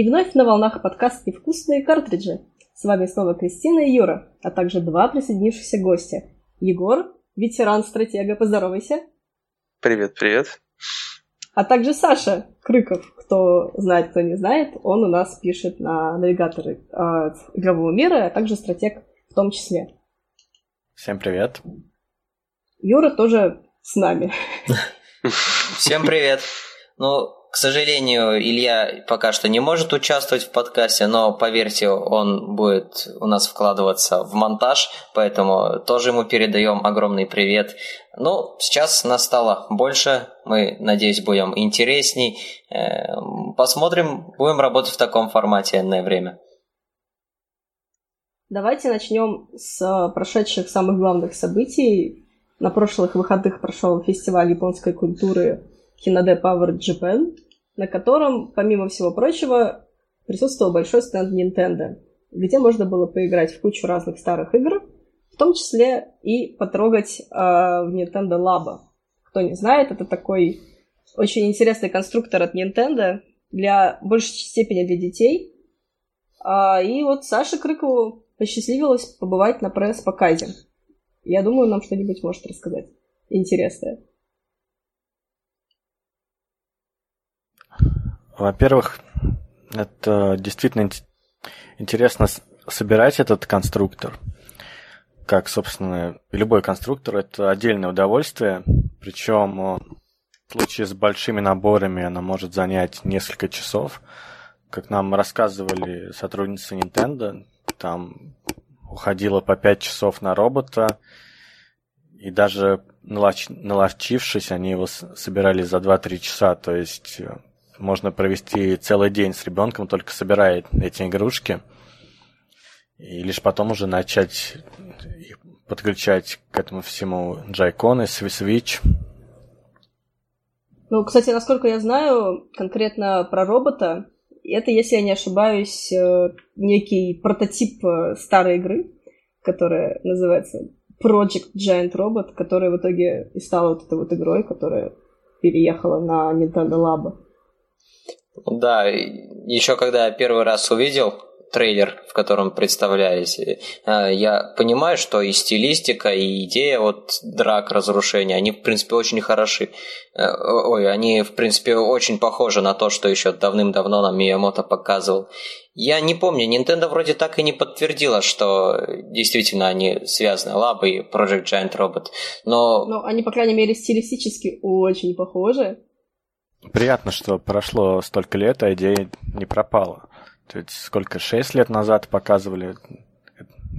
И вновь на волнах подкаст «Невкусные картриджи». С вами снова Кристина и Юра, а также два присоединившихся гостя. Егор, ветеран-стратега, поздоровайся. Привет-привет. А также Саша Крыков, кто знает, кто не знает, он у нас пишет на навигаторы игрового мира, а также стратег в том числе. Всем привет. Юра тоже с нами. Всем привет. Ну, к сожалению, Илья пока что не может участвовать в подкасте, но, поверьте, он будет у нас вкладываться в монтаж, поэтому тоже ему передаем огромный привет. Ну, сейчас нас стало больше, мы, надеюсь, будем интересней. Посмотрим, будем работать в таком формате энное время. Давайте начнем с прошедших самых главных событий. На прошлых выходных прошел фестиваль японской культуры Hinode Power Japan, на котором, помимо всего прочего, присутствовал большой стенд Nintendo, где можно было поиграть в кучу разных старых игр, в том числе и потрогать Nintendo Labo. Кто не знает, это такой очень интересный конструктор от Nintendo, для большей степени для детей. И вот Саше Крыкову посчастливилось побывать на пресс-показе. Я думаю, нам что-нибудь может рассказать интересное. Во-первых, это действительно интересно собирать этот конструктор. Как, собственно, любой конструктор, это отдельное удовольствие. Причем в случае с большими наборами она может занять несколько часов. Как нам рассказывали сотрудницы Nintendo, там уходило по 5 часов на робота. И даже наловчившись, они его собирали за 2-3 часа. То есть можно провести целый день с ребенком, только собирая эти игрушки, и лишь потом уже начать подключать к этому всему джойконы, Switch. Ну, кстати, насколько я знаю, конкретно про робота, это, если я не ошибаюсь, некий прототип старой игры, которая называется Project Giant Robot, которая в итоге и стала вот этой вот игрой, которая переехала на Nintendo Labo. Да, еще когда я первый раз увидел трейлер, в котором представлялись, я понимаю, что и стилистика, и идея вот драк, разрушения, они, в принципе, очень хороши. Они, в принципе, очень похожи на то, что еще давным-давно нам Миямото показывал. Я не помню, Nintendo вроде так и не подтвердила, что действительно они связаны, Labo и Project Giant Robot, но... Ну, они, по крайней мере, стилистически очень похожи. Приятно, что прошло столько лет, а идея не пропала. То есть сколько, 6 лет назад показывали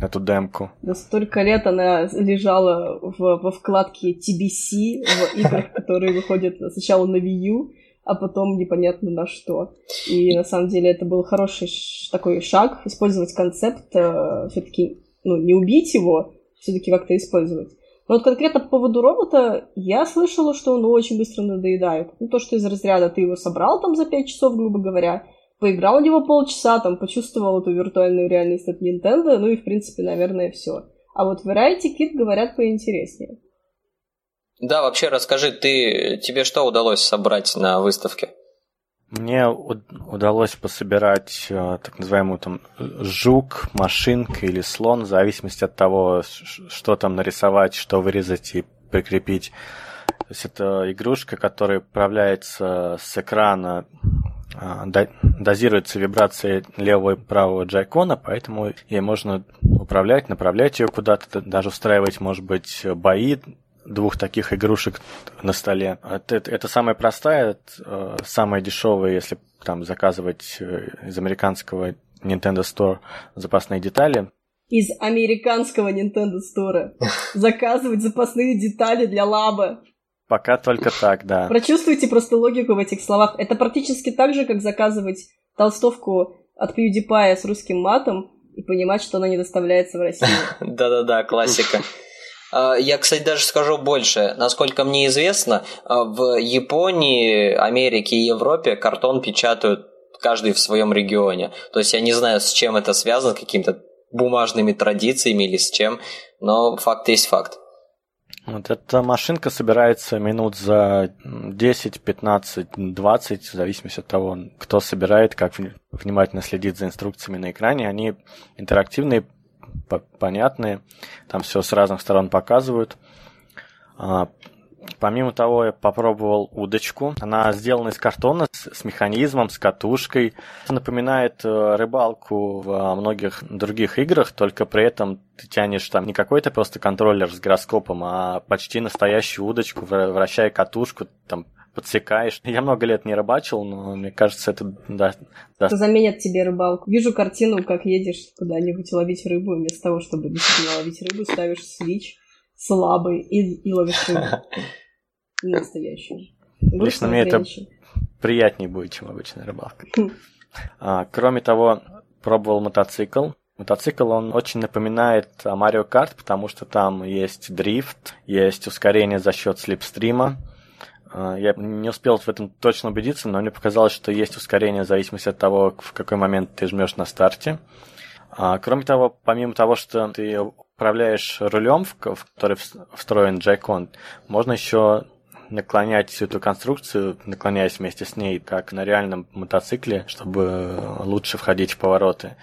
эту демку? Да столько лет она лежала во вкладке TBC, в играх, которые выходят сначала на Wii U, а потом непонятно на что. И на самом деле это был хороший такой шаг, использовать концепт, все-таки не убить его, все-таки как-то использовать. Но вот конкретно по поводу робота я слышала, что он очень быстро надоедает. То, что из разряда ты его собрал там за 5 часов, грубо говоря, поиграл в него полчаса, там, почувствовал эту виртуальную реальность от Nintendo, ну и, в принципе, наверное, все. А вот Variety Kit, говорят, поинтереснее. Да, вообще, расскажи, тебе что удалось собрать на выставке? Мне удалось пособирать так называемую там жук, машинка или слон, в зависимости от того, что там нарисовать, что вырезать и прикрепить. То есть это игрушка, которая управляется с экрана, дозируется вибрацией левого и правого джойкона, поэтому ей можно управлять, направлять ее куда-то, даже устраивать, может быть, бои двух таких игрушек на столе. Это самая простая, самая дешевая, если там заказывать из американского Nintendo Store запасные детали. Из американского Nintendo Store заказывать запасные детали для Labo. Пока только так, да. Прочувствуйте просто логику в этих словах. Это практически так же, как заказывать толстовку от PewDiePie с русским матом и понимать, что она не доставляется в Россию. Да-да-да, классика. Я, кстати, даже скажу больше. Насколько мне известно, в Японии, Америке и Европе картон печатают каждый в своем регионе. То есть я не знаю, с чем это связано, с какими-то бумажными традициями или с чем, но факт есть факт. Вот эта машинка собирается минут за 10, 15, 20, в зависимости от того, кто собирает, как внимательно следит за инструкциями на экране. Они интерактивные, понятные, там все с разных сторон показывают. Помимо того, я попробовал удочку. Она сделана из картона с механизмом, с катушкой. Напоминает рыбалку во многих других играх, только при этом ты тянешь там не какой-то просто контроллер с гироскопом, а почти настоящую удочку, вращая катушку, там подсекаешь. Я много лет не рыбачил, но мне кажется, это... Да. Это заменит тебе рыбалку. Вижу картину, как едешь куда-нибудь ловить рыбу, вместо того, чтобы действительно ловить рыбу, ставишь свич слабый и ловишь рыбу. Настоящую. Лично мне это приятнее будет, чем обычная рыбалка. Кроме того, пробовал мотоцикл. Мотоцикл, он очень напоминает Mario Kart, потому что там есть дрифт, есть ускорение за счет слипстрима. Я не успел в этом точно убедиться, но мне показалось, что есть ускорение в зависимости от того, в какой момент ты жмешь на старте. Кроме того, помимо того, что ты управляешь рулем, в который встроен Joy-Con, можно еще наклонять всю эту конструкцию, наклоняясь вместе с ней, как на реальном мотоцикле, чтобы лучше входить в повороты.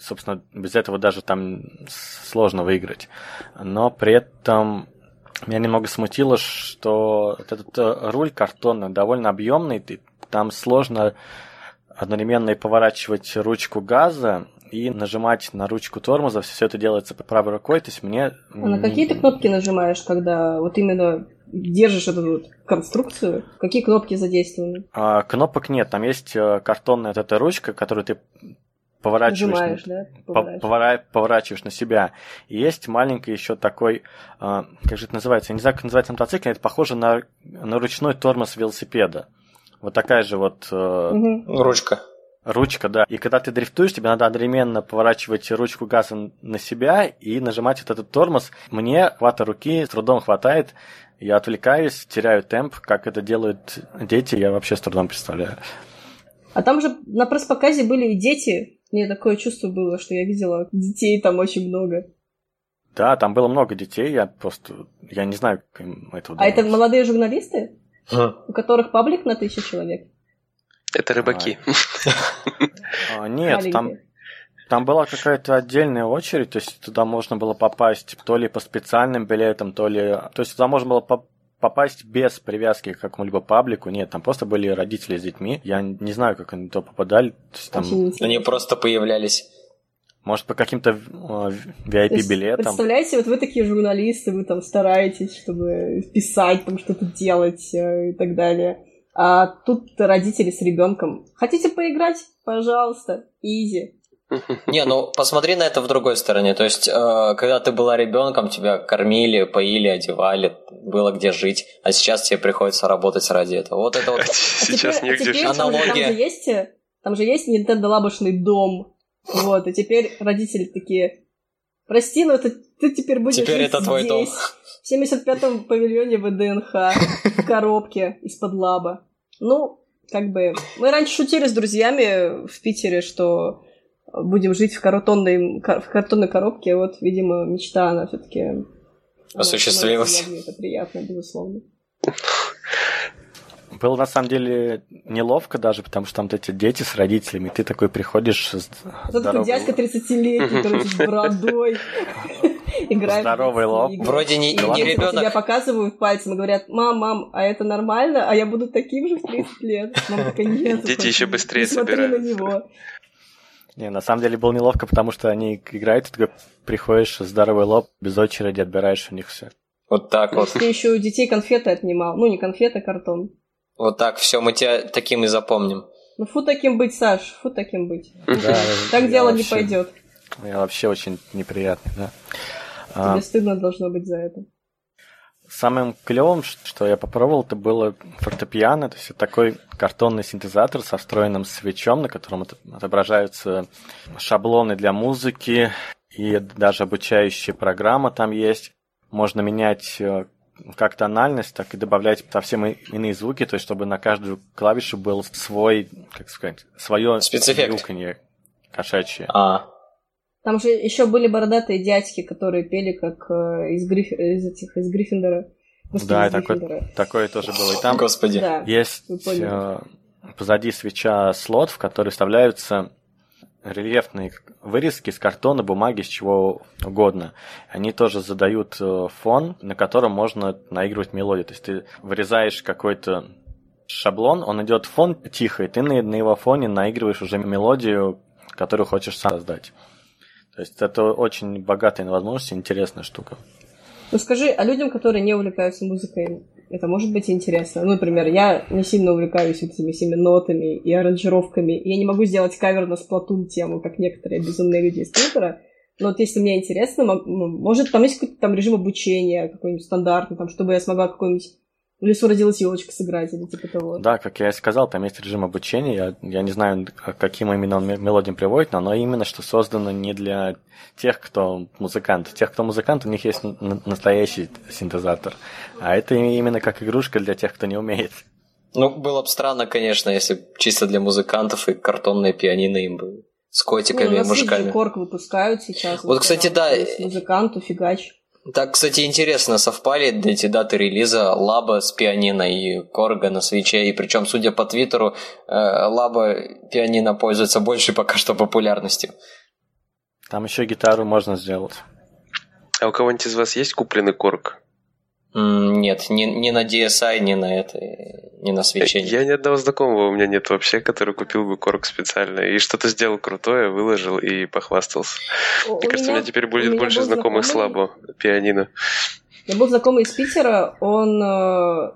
Собственно, без этого даже там сложно выиграть. Но при этом меня немного смутило, что вот этот руль картонный, довольно объемный, там сложно одновременно и поворачивать ручку газа и нажимать на ручку тормоза. Все это делается правой рукой, то есть мне... А на какие ты кнопки нажимаешь, когда вот именно держишь эту вот конструкцию? Какие кнопки задействованы? Кнопок нет, там есть картонная вот эта ручка, которую ты поворачиваешь, поворачиваешь на себя. И есть маленький еще такой, как же это называется, я не знаю, как называется мотоцикл, это похоже на ручной тормоз велосипеда. Вот такая же вот... Ручка. Ручка, да. И когда ты дрифтуешь, тебе надо одновременно поворачивать ручку газа на себя и нажимать вот этот тормоз. Мне хвата руки с трудом хватает, я отвлекаюсь, теряю темп. Как это делают дети, я вообще с трудом представляю. А там же на пресс-показе были и дети. Мне такое чувство было, что я видела детей там очень много. Да, там было много детей, я не знаю, как им этого думать. Это молодые журналисты, у которых паблик на 1000 человек? Это рыбаки. Нет, там была какая-то отдельная очередь, то есть туда можно было попасть то ли по специальным билетам, то ли... То есть туда можно было попасть без привязки к какому-либо паблику. Нет, там просто были родители с детьми. Я не знаю, как они туда попадали. То есть, там... Они просто появлялись. Может, по каким-то VIP-билетам. Представляете, вот вы такие журналисты, вы там стараетесь, чтобы писать, там что-то делать и так далее. А тут родители с ребенком. Хотите поиграть? Пожалуйста. Изи. Не, ну посмотри на это в другой стороне. То есть, когда ты была ребенком, тебя кормили, поили, одевали, было где жить, а сейчас тебе приходится работать ради этого. Вот это вот. Сейчас негде жить. Аналогия. Там же есть Nintendo лабошный дом. Вот, и теперь родители такие: прости, но ты теперь будешь жить здесь. Теперь это твой дом. В 75-м павильоне ВДНХ, в коробке из-под лаба. Ну, как бы... Мы раньше шутили с друзьями в Питере, что будем жить в картонной коробке. Вот, видимо, мечта, она все-таки... осуществилась. Это приятно, безусловно. Было, на самом деле, неловко даже, потому что там эти дети с родителями, ты такой приходишь... Кто-то такой дядька 30-летний, который с бородой играет. Здоровый лоб. Вроде не ребенок. Тебя показывают пальцем и говорят: мам, а это нормально? А я буду таким же в 30 лет. Мама такая: нет. Дети еще быстрее собираются. Смотри на него. Не, на самом деле было неловко, потому что они играют, ты приходишь, здоровый лоб, без очереди отбираешь у них все. Вот так вот. Ты еще у детей конфеты отнимал. Ну, не конфеты, а картон. Вот так, все, мы тебя таким и запомним. Ну, фу таким быть, Саш, фу таким быть. Да, так дело вообще не пойдет. Я вообще очень неприятный, да. Тебе стыдно должно быть за это. Самым клевым, что я попробовал, это было фортепиано, то есть это такой картонный синтезатор со встроенным свечом, на котором отображаются шаблоны для музыки, и даже обучающая программа там есть. Можно менять как тональность, так и добавлять совсем иные звуки, то есть чтобы на каждую клавишу был свой, как сказать, свое спецэффект. Звуканье кошачье. Там же еще были бородатые дядьки, которые пели как из Гриффиндора. Господи, да, такое тоже было. И там Господи. Да, есть позади свеча слот, в который вставляются рельефные вырезки из картона, бумаги, с чего угодно. Они тоже задают фон, на котором можно наигрывать мелодию. То есть ты вырезаешь какой-то шаблон, он идет в фон тихо, и ты на его фоне наигрываешь уже мелодию, которую хочешь сам создать. То есть это очень богатая на возможности, интересная штука. Ну скажи, а людям, которые не увлекаются музыкой, это может быть интересно? Ну, например, я не сильно увлекаюсь этими всеми нотами и аранжировками, я не могу сделать кавер на сплатун тему, как некоторые безумные люди из Твиттера, но вот если мне интересно, может, там есть какой-то там режим обучения, какой-нибудь стандартный, там, чтобы я смогла какой-нибудь «В лесу родилась елочка» сыграть или типа того. Да, как я и сказал, там есть режим обучения. Я не знаю, каким именно он мелодиям приводит, но оно именно что создано не для тех, кто музыкант. Тех, кто музыкант, у них есть настоящий синтезатор. А это именно как игрушка для тех, кто не умеет. Ну, было бы странно, конечно, если чисто для музыкантов и картонные пианино им бы с котиками и мужиками. Ну, у нас корк выпускают сейчас. Вот, кстати, да. Музыканту фигач. Так, кстати, интересно, совпали эти даты релиза Лаба с пианино и Корга на свече, и причем, судя по твиттеру, Лаба пианино пользуется большей пока что популярностью. Там еще гитару можно сделать. А у кого-нибудь из вас есть купленный Корг? Нет, ни на DSi, ни на это, ни на свече. Я ни одного знакомого у меня нет вообще, который купил бы Корг специально и что-то сделал крутое, выложил и похвастался. Мне кажется, у меня теперь будет больше знакомых с Лабо пианино. Я был знакомый из Питера, он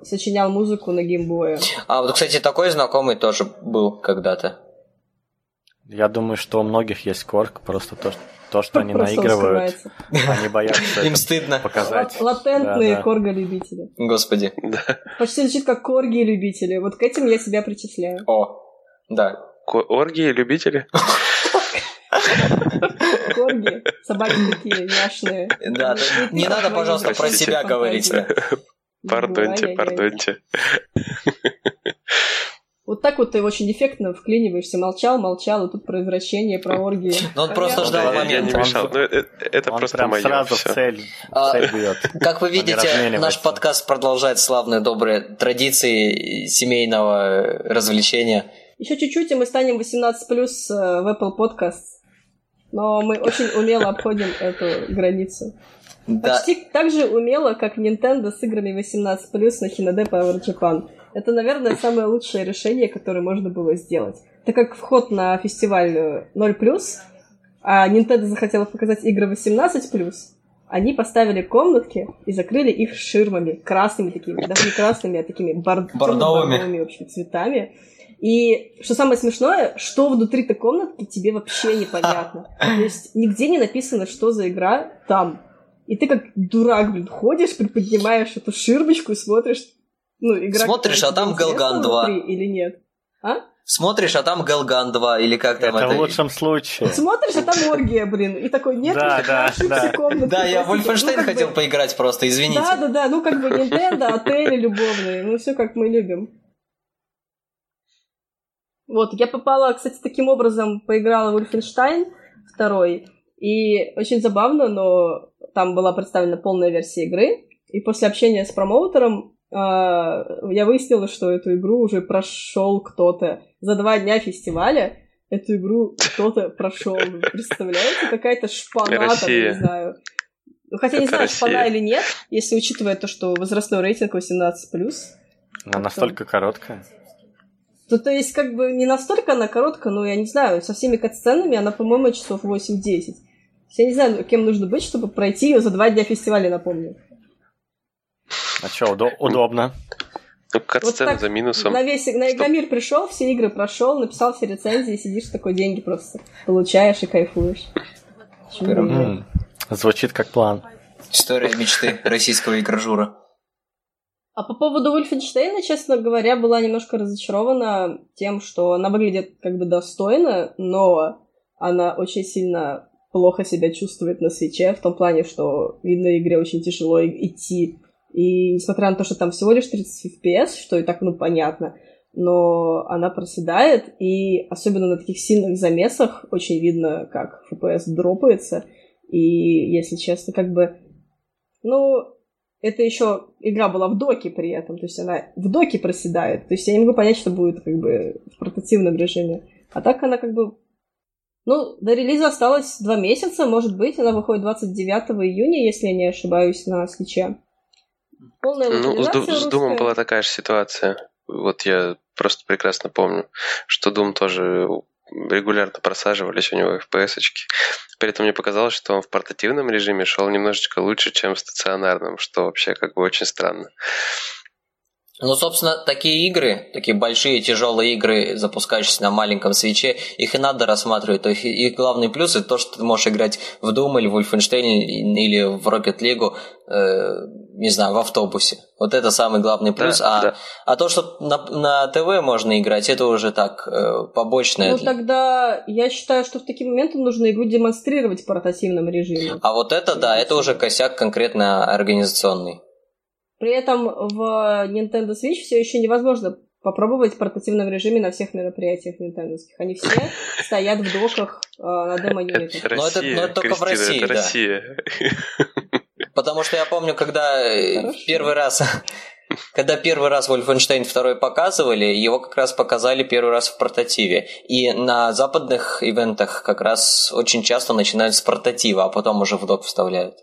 сочинял музыку на геймбое. А вот, кстати, такой знакомый тоже был когда-то. Я думаю, что у многих есть Корг, просто то, что они просто наигрывают, они боятся им стыдно показать. Латентные корго-любители. Господи. Да. Почти звучит как корги-любители. Вот к этим я себя причисляю. О, да. Орги-любители? Корги, собаки такие няшные. Да, не надо, пожалуйста, про себя говорить. Пардоньте. Вот так вот ты очень дефектно вклиниваешься. Молчал, и тут про извращение, про оргии. Но он просто ждал момента. Это просто моё. Сразу в цель бьет. Как вы видите, наш подкаст продолжает славные, добрые традиции семейного развлечения. Еще чуть-чуть, и мы станем 18+ в Apple Podcast. Но мы очень умело обходим эту границу. Почти так же умело, как Nintendo с играми 18+ на Hinode Power Japan. Это, наверное, самое лучшее решение, которое можно было сделать. Так как вход на фестиваль 0+, а Nintendo захотела показать игры 18+, они поставили комнатки и закрыли их ширмами, красными такими, даже не красными, а такими бордовыми вообще цветами. И что самое смешное, что внутри этой комнатки тебе вообще непонятно. То есть нигде не написано, что за игра там. И ты как дурак, блин, ходишь, приподнимаешь эту ширмочку и смотришь. Ну, игра, смотришь, а там Галган 2. Или нет? А? Смотришь, а там Галган 2, или как там это? В лучшем случае. Смотришь, а там оргия, блин. И такой, нет, ошибся комнаты. Да, я в Вольфенштейн хотел поиграть просто, извините. Да, ну как бы Nintendo, отели любовные, ну все как мы любим. Вот, я попала, кстати, таким образом поиграла в Вольфенштейн 2, и очень забавно, но там была представлена полная версия игры, и после общения с промоутером я выяснила, что эту игру уже прошел кто-то. За 2 дня фестиваля эту игру кто-то прошел. Представляете, какая-то шпана, Россия. Там, не знаю. Хотя это не знаю, Россия. Шпана или нет, если учитывая то, что возрастной рейтинг 18+. Она настолько короткая. То есть, как бы, не настолько она короткая, но я не знаю, со всеми катсценами она, по-моему, часов 8-10. Я не знаю, кем нужно быть, чтобы пройти ее за 2 дня фестиваля, напомню. А что, удобно. Ну, катсцена вот за минусом. На Игромир пришел, все игры прошел, написал все рецензии, сидишь такой, деньги просто получаешь и кайфуешь. Звучит как план. История мечты российского игрожура. А по поводу Вольфенштейна, честно говоря, была немножко разочарована тем, что она выглядит как бы достойно, но она очень сильно плохо себя чувствует на свече, в том плане, что видно, игре очень тяжело идти. И несмотря на то, что там всего лишь 30 FPS, что и так, ну, понятно, но она проседает, и особенно на таких сильных замесах очень видно, как FPS дропается, и, если честно, как бы... Ну, это еще игра была в доке при этом, то есть она в доке проседает, то есть я не могу понять, что будет как бы в портативном режиме. А так она как бы... Ну, до релиза осталось 2 месяца, может быть, она выходит 29 июня, если я не ошибаюсь, на Switch'е. Полная локализация русская. С Doom'ом была такая же ситуация. Вот я просто прекрасно помню, что Doom тоже регулярно просаживались у него FPS-очки. При этом мне показалось, что он в портативном режиме шел немножечко лучше, чем в стационарном, что вообще как бы очень странно. Ну, собственно, такие игры, такие большие тяжелые игры, запускающиеся на маленьком свитче, их и надо рассматривать. То есть их главный плюс — это то, что ты можешь играть в Doom или в Wolfenstein или в Rocket League, не знаю, в автобусе. Вот это самый главный плюс. Да, а то, что на ТВ можно играть, это уже так, побочное. Ну, тогда я считаю, что в такие моменты нужно игру демонстрировать в портативном режиме. А вот это, да, это уже косяк конкретно организационный. При этом в Nintendo Switch все еще невозможно попробовать в портативном режиме на всех мероприятиях нинтендовских. Они все стоят в доках на демо-юнитах. Но это только в России, да. Россия. Потому что я помню, когда первый раз Wolfenstein 2 показывали, его как раз показали первый раз в портативе. И на западных ивентах как раз очень часто начинают с портатива, а потом уже в док вставляют.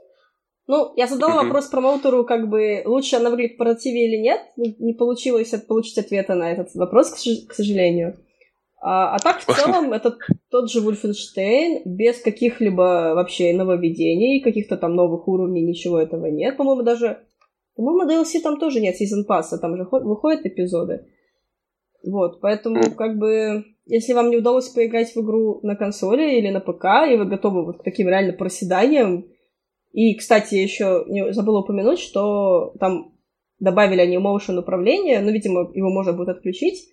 Ну, я задала вопрос промоутеру, как бы, лучше она выглядит в портативе или нет. Не получилось получить ответа на этот вопрос, к сожалению. А так, в целом, это тот же Wolfenstein, без каких-либо вообще нововведений, каких-то там новых уровней, ничего этого нет. По-моему, даже... По-моему, DLC там тоже нет, Season Pass, там же выходят эпизоды. Вот, поэтому, как бы, если вам не удалось поиграть в игру на консоли или на ПК, и вы готовы вот к таким реально проседаниям. И, кстати, я еще забыла упомянуть, что там добавили они motion управление, но, видимо, его можно будет отключить.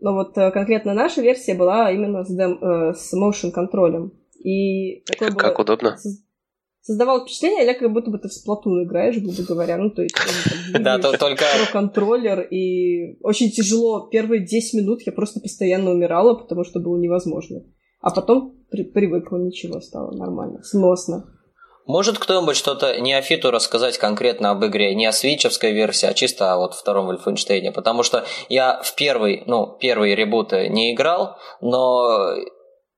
Но вот конкретно наша версия была именно с motion контролем. И такое было... Как удобно. Создавало впечатление, как будто бы ты в Splatoon играешь, грубо говоря. Ну, то есть, да, только контроллер, и очень тяжело. Первые 10 минут я просто постоянно умирала, потому что было невозможно. А потом привыкла, ничего, стало нормально, сносно. Может кто-нибудь что-то неофиту рассказать конкретно об игре, не о свитчевской версии, а чисто о вот втором Wolfenstein, потому что я в первый ребут не играл, но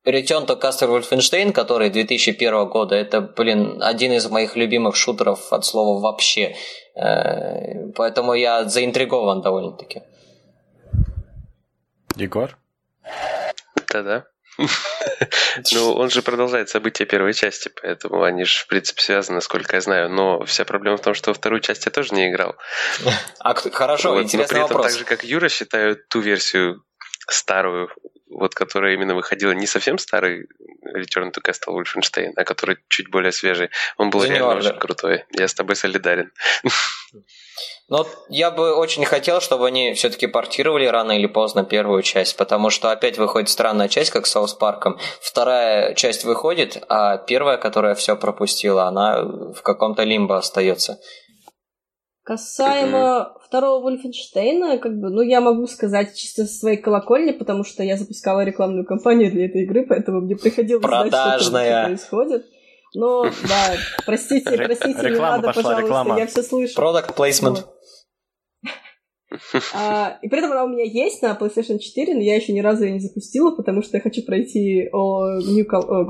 Return to Castle Wolfenstein, который 2001 года, это, один из моих любимых шутеров от слова вообще, поэтому я заинтригован довольно-таки. Егор? Да-да. Ну, он же продолжает события первой части, поэтому они же, в принципе, связаны, насколько я знаю. Но вся проблема в том, что во вторую часть я тоже не играл. Хорошо, вот, интересный вопрос. Но при этом, так же, как Юра, считаю ту версию старую, вот, которая именно выходила не совсем старый Return to Castle Wolfenstein, а который чуть более свежий. Он был реально очень крутой. Я с тобой солидарен. Но я бы очень хотел, чтобы они все-таки портировали рано или поздно первую часть, потому что опять выходит странная часть, как с Саус Парком. Вторая часть выходит, а первая, которая все пропустила, она в каком-то лимбо остается. Касаемо второго Вольфенштейна, как бы, я могу сказать чисто со своей колокольни, потому что я запускала рекламную кампанию для этой игры, поэтому мне приходилось знать, что там происходит. Но, да, простите, не надо, пожалуйста, я все слышу. Product placement. И при этом она у меня есть на PlayStation 4, но я еще ни разу ее не запустила, потому что я хочу пройти приквел,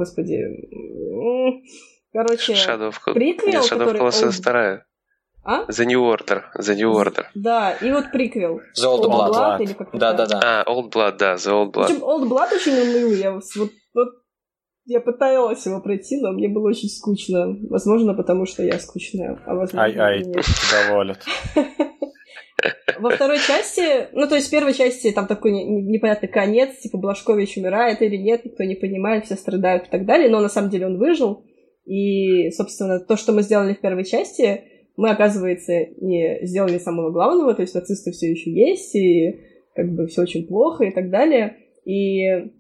который... Shadow of Colossus 2. А? The New Order. Да, и вот приквел. The Old Blood. Или как-то да. Old Blood, да, The Old Blood. Причем Old Blood очень унылый. Я пыталась его пройти, но мне было очень скучно. Возможно, потому что я скучная. А возможно, нет. Доволят. Во второй части, то есть в первой части там такой непонятный конец, типа Блажкович умирает или нет, никто не понимает, все страдают и так далее, но на самом деле он выжил. И, собственно, то, что мы сделали в первой части... Мы, оказывается, не сделали самого главного, то есть нацисты все еще есть, и как бы все очень плохо и так далее. И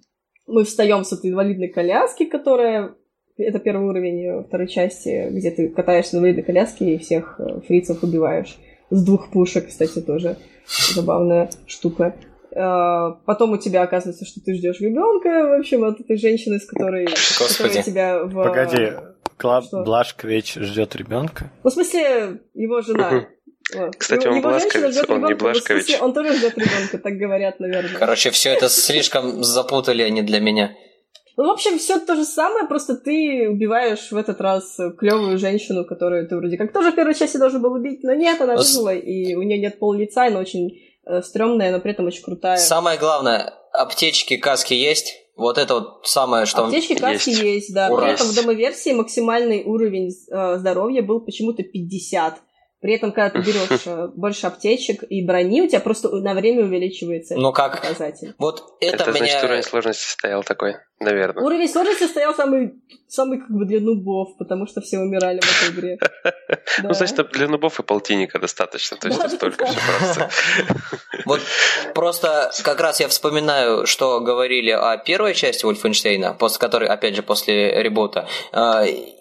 мы встаем с этой инвалидной коляски, которая... Это первый уровень второй части, где ты катаешься на инвалидной коляске и всех фрицев убиваешь. С 2 пушек, кстати, тоже забавная штука. Потом у тебя оказывается, что ты ждешь ребенка, в общем, от этой женщины, с которой, тебя в... Погоди, Блажк ведь ждет ребенка? Ну, в смысле, его жена. Вот. Кстати, он Блажкович, он не Блажкович. Он тоже ждет ребенка, так говорят, наверное. Короче, все это слишком запутали они для меня. Ну, в общем, все то же самое, просто ты убиваешь в этот раз клевую женщину, которую ты вроде как тоже в первой части должен был убить, но нет, она выжила, и у нее нет пол лица, и она очень стрёмная, но при этом очень крутая. Самое главное, аптечки, каски есть? Вот это вот самое, что... Аптечки, каски есть, да. Ура. При этом в домоверсии максимальный уровень здоровья был почему-то 50. При этом, когда ты берешь больше аптечек и брони, у тебя просто на время увеличивается показатель. Вот это меня... значит, уровень сложности стоял такой, наверное. Уровень сложности стоял самый как бы для нубов, потому что все умирали в этой игре. Ну, значит, для нубов и полтинника достаточно, то есть столько же просто. Вот просто как раз я вспоминаю, что говорили о первой части Вольфенштейна, после которой, опять же, после ребута.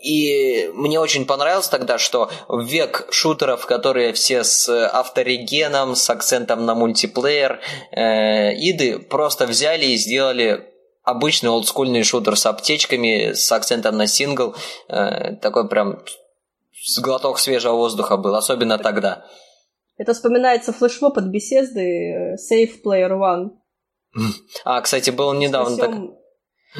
И мне очень понравилось тогда, что в век шутера, которые все с авторегеном, с акцентом на мультиплеер, иды просто взяли и сделали обычный олдскульный шутер с аптечками, с акцентом на сингл. Такой прям глоток свежего воздуха был, особенно тогда. Это вспоминается флешмоб от Bethesda Save Player One. А, кстати, был недавно так...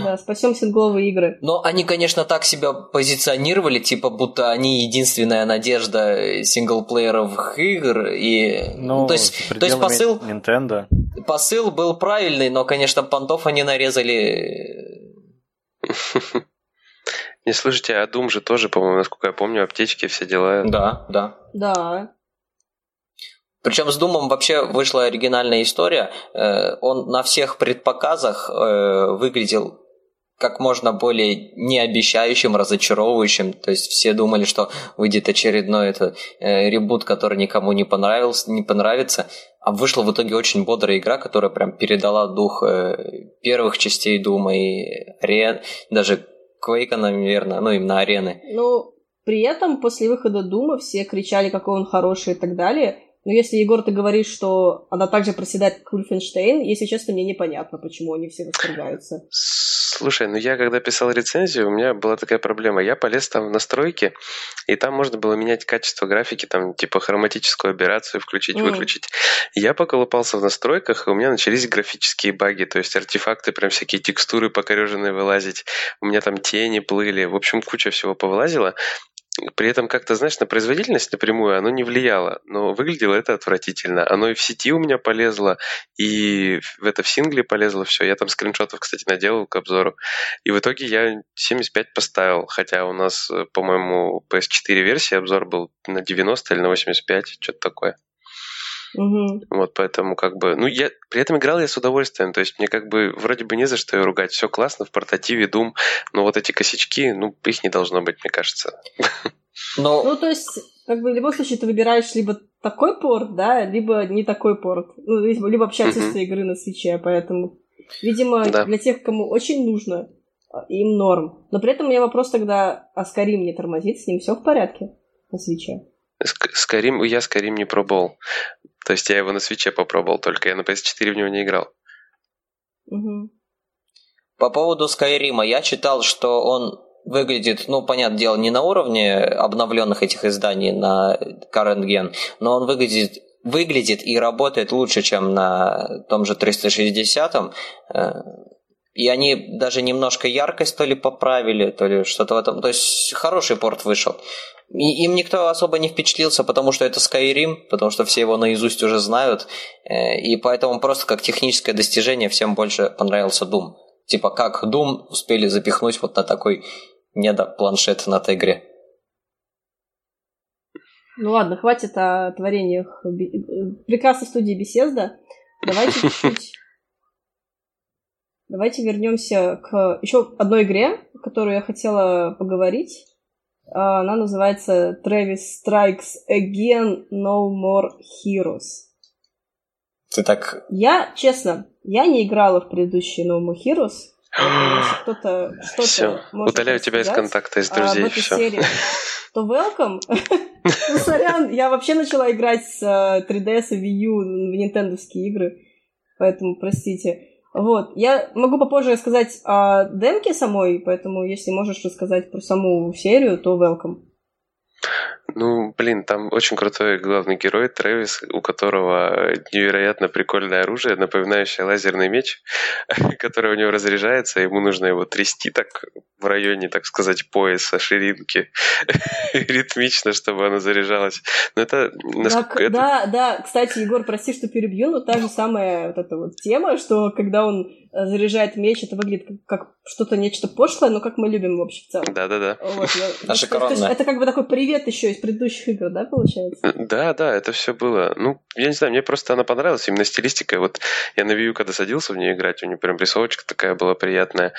Да, спасем сингловые игры. Но они, конечно, так себя позиционировали, типа, будто они единственная надежда синглплееровых игр. И... Ну, то есть, посыл... Nintendo. Посыл был правильный, но, конечно, понтов они нарезали... Не слушайте, а Doom же тоже, по-моему, насколько я помню, аптечки, все дела. Да, да. Да. Причем с Думом вообще вышла оригинальная история. Он на всех предпоказах выглядел как можно более необещающим, разочаровывающим. То есть все думали, что выйдет очередной ребут, который никому не понравится. А вышла в итоге очень бодрая игра, которая прям передала дух первых частей Дума и даже Квейка, наверное, ну именно арены. Ну, при этом после выхода Дума все кричали, какой он хороший и так далее. Но если, Егор, ты говоришь, что она также проседает, как Вольфенштейн, если честно, мне непонятно, почему они все восторгаются. Слушай, ну я когда писал рецензию, у меня была такая проблема. Я полез там в настройки, и там можно было менять качество графики, там типа хроматическую аберрацию включить, выключить. Я поколупался в настройках, и у меня начались графические баги, то есть артефакты, прям всякие текстуры покореженные вылазить. У меня там тени плыли, в общем, куча всего повылазила. При этом как-то, знаешь, на производительность напрямую оно не влияло, но выглядело это отвратительно. Оно и в сети у меня полезло, и в сингле полезло все. Я там скриншотов, кстати, наделал к обзору. И в итоге я 75 поставил, хотя у нас, по-моему, PS4 версии обзор был на 90 или на 85, что-то такое. Угу. Вот, поэтому как бы... Ну, я при этом играл я с удовольствием, то есть мне как бы вроде бы не за что ее ругать. Все классно, в портативе Doom, но вот эти косячки, ну, их не должно быть, мне кажется. Но... Ну, то есть, как бы в любом случае ты выбираешь либо такой порт, да, либо не такой порт. Ну, либо вообще отсутствие игры на свитче, поэтому, видимо, для тех, кому очень нужно, им норм. Но при этом у меня вопрос тогда, а Skyrim не тормозит, с ним все в порядке на свитче? Я Skyrim не пробовал. То есть я его на свитче попробовал только, я на PS4 в него не играл. Угу. По поводу Skyrim'а, я читал, что он выглядит, ну, понятное дело, не на уровне обновленных этих изданий на Current Gen, но он выглядит и работает лучше, чем на том же 360-м. И они даже немножко яркость то ли поправили, то ли что-то в этом. То есть хороший порт вышел. И им никто особо не впечатлился, потому что это Skyrim, потому что все его наизусть уже знают, и поэтому просто как техническое достижение всем больше понравился Doom. Типа как Doom успели запихнуть вот на такой недопланшет на этой игре. Ну ладно, хватит о творениях прекрасной студии Bethesda. Давайте чуть-чуть... Давайте вернемся к еще одной игре, о которой я хотела поговорить. Она называется Travis Strikes Again No More Heroes. Ты так... Я, честно, не играла в предыдущие No More Heroes. Кто-то что-то может... Удаляю тебя из контакта, из друзей. В этой серии. То welcome. Ну, сорян, я вообще начала играть с 3DS и Wii U в нинтендовские игры. поэтому простите. Вот, я могу попозже рассказать о демке самой, поэтому если можешь рассказать про саму серию, то welcome. Ну, блин, там очень крутой главный герой Трэвис, у которого невероятно прикольное оружие, напоминающее лазерный меч, который у него разряжается, ему нужно его трясти так в районе, так сказать, пояса, ширинки, ритмично, чтобы оно заряжалось. Но это насколько... Так, это... Да, кстати, Егор, прости, что перебью, но та же самая вот эта вот тема, что когда он заряжает меч, это выглядит как что-то, нечто пошлое, но как мы любим вообще в целом. Да-да-да. Вот, наша коронная. Это как бы такой привет еще из предыдущих игр, да, получается? Да, это все было. Ну, я не знаю, мне просто она понравилась, именно стилистика. Вот я на Wii U, когда садился в нее играть, у нее прям рисовочка такая была приятная.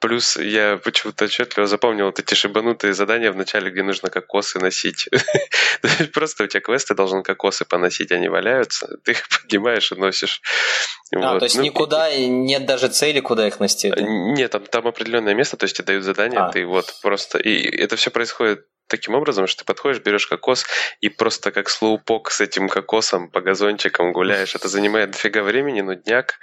Плюс я почему-то отчетливо запомнил вот эти шибанутые задания в начале, где нужно кокосы носить. Просто у тебя квесты должен кокосы поносить, они валяются, ты их поднимаешь и носишь. То есть никуда нет даже цели, куда их носить? Нет, там определенное место, то есть тебе дают задание, ты вот просто... И это все происходит таким образом, что ты подходишь, берешь кокос и просто как слоупок с этим кокосом по газончикам гуляешь. Это занимает дофига времени, нудняк.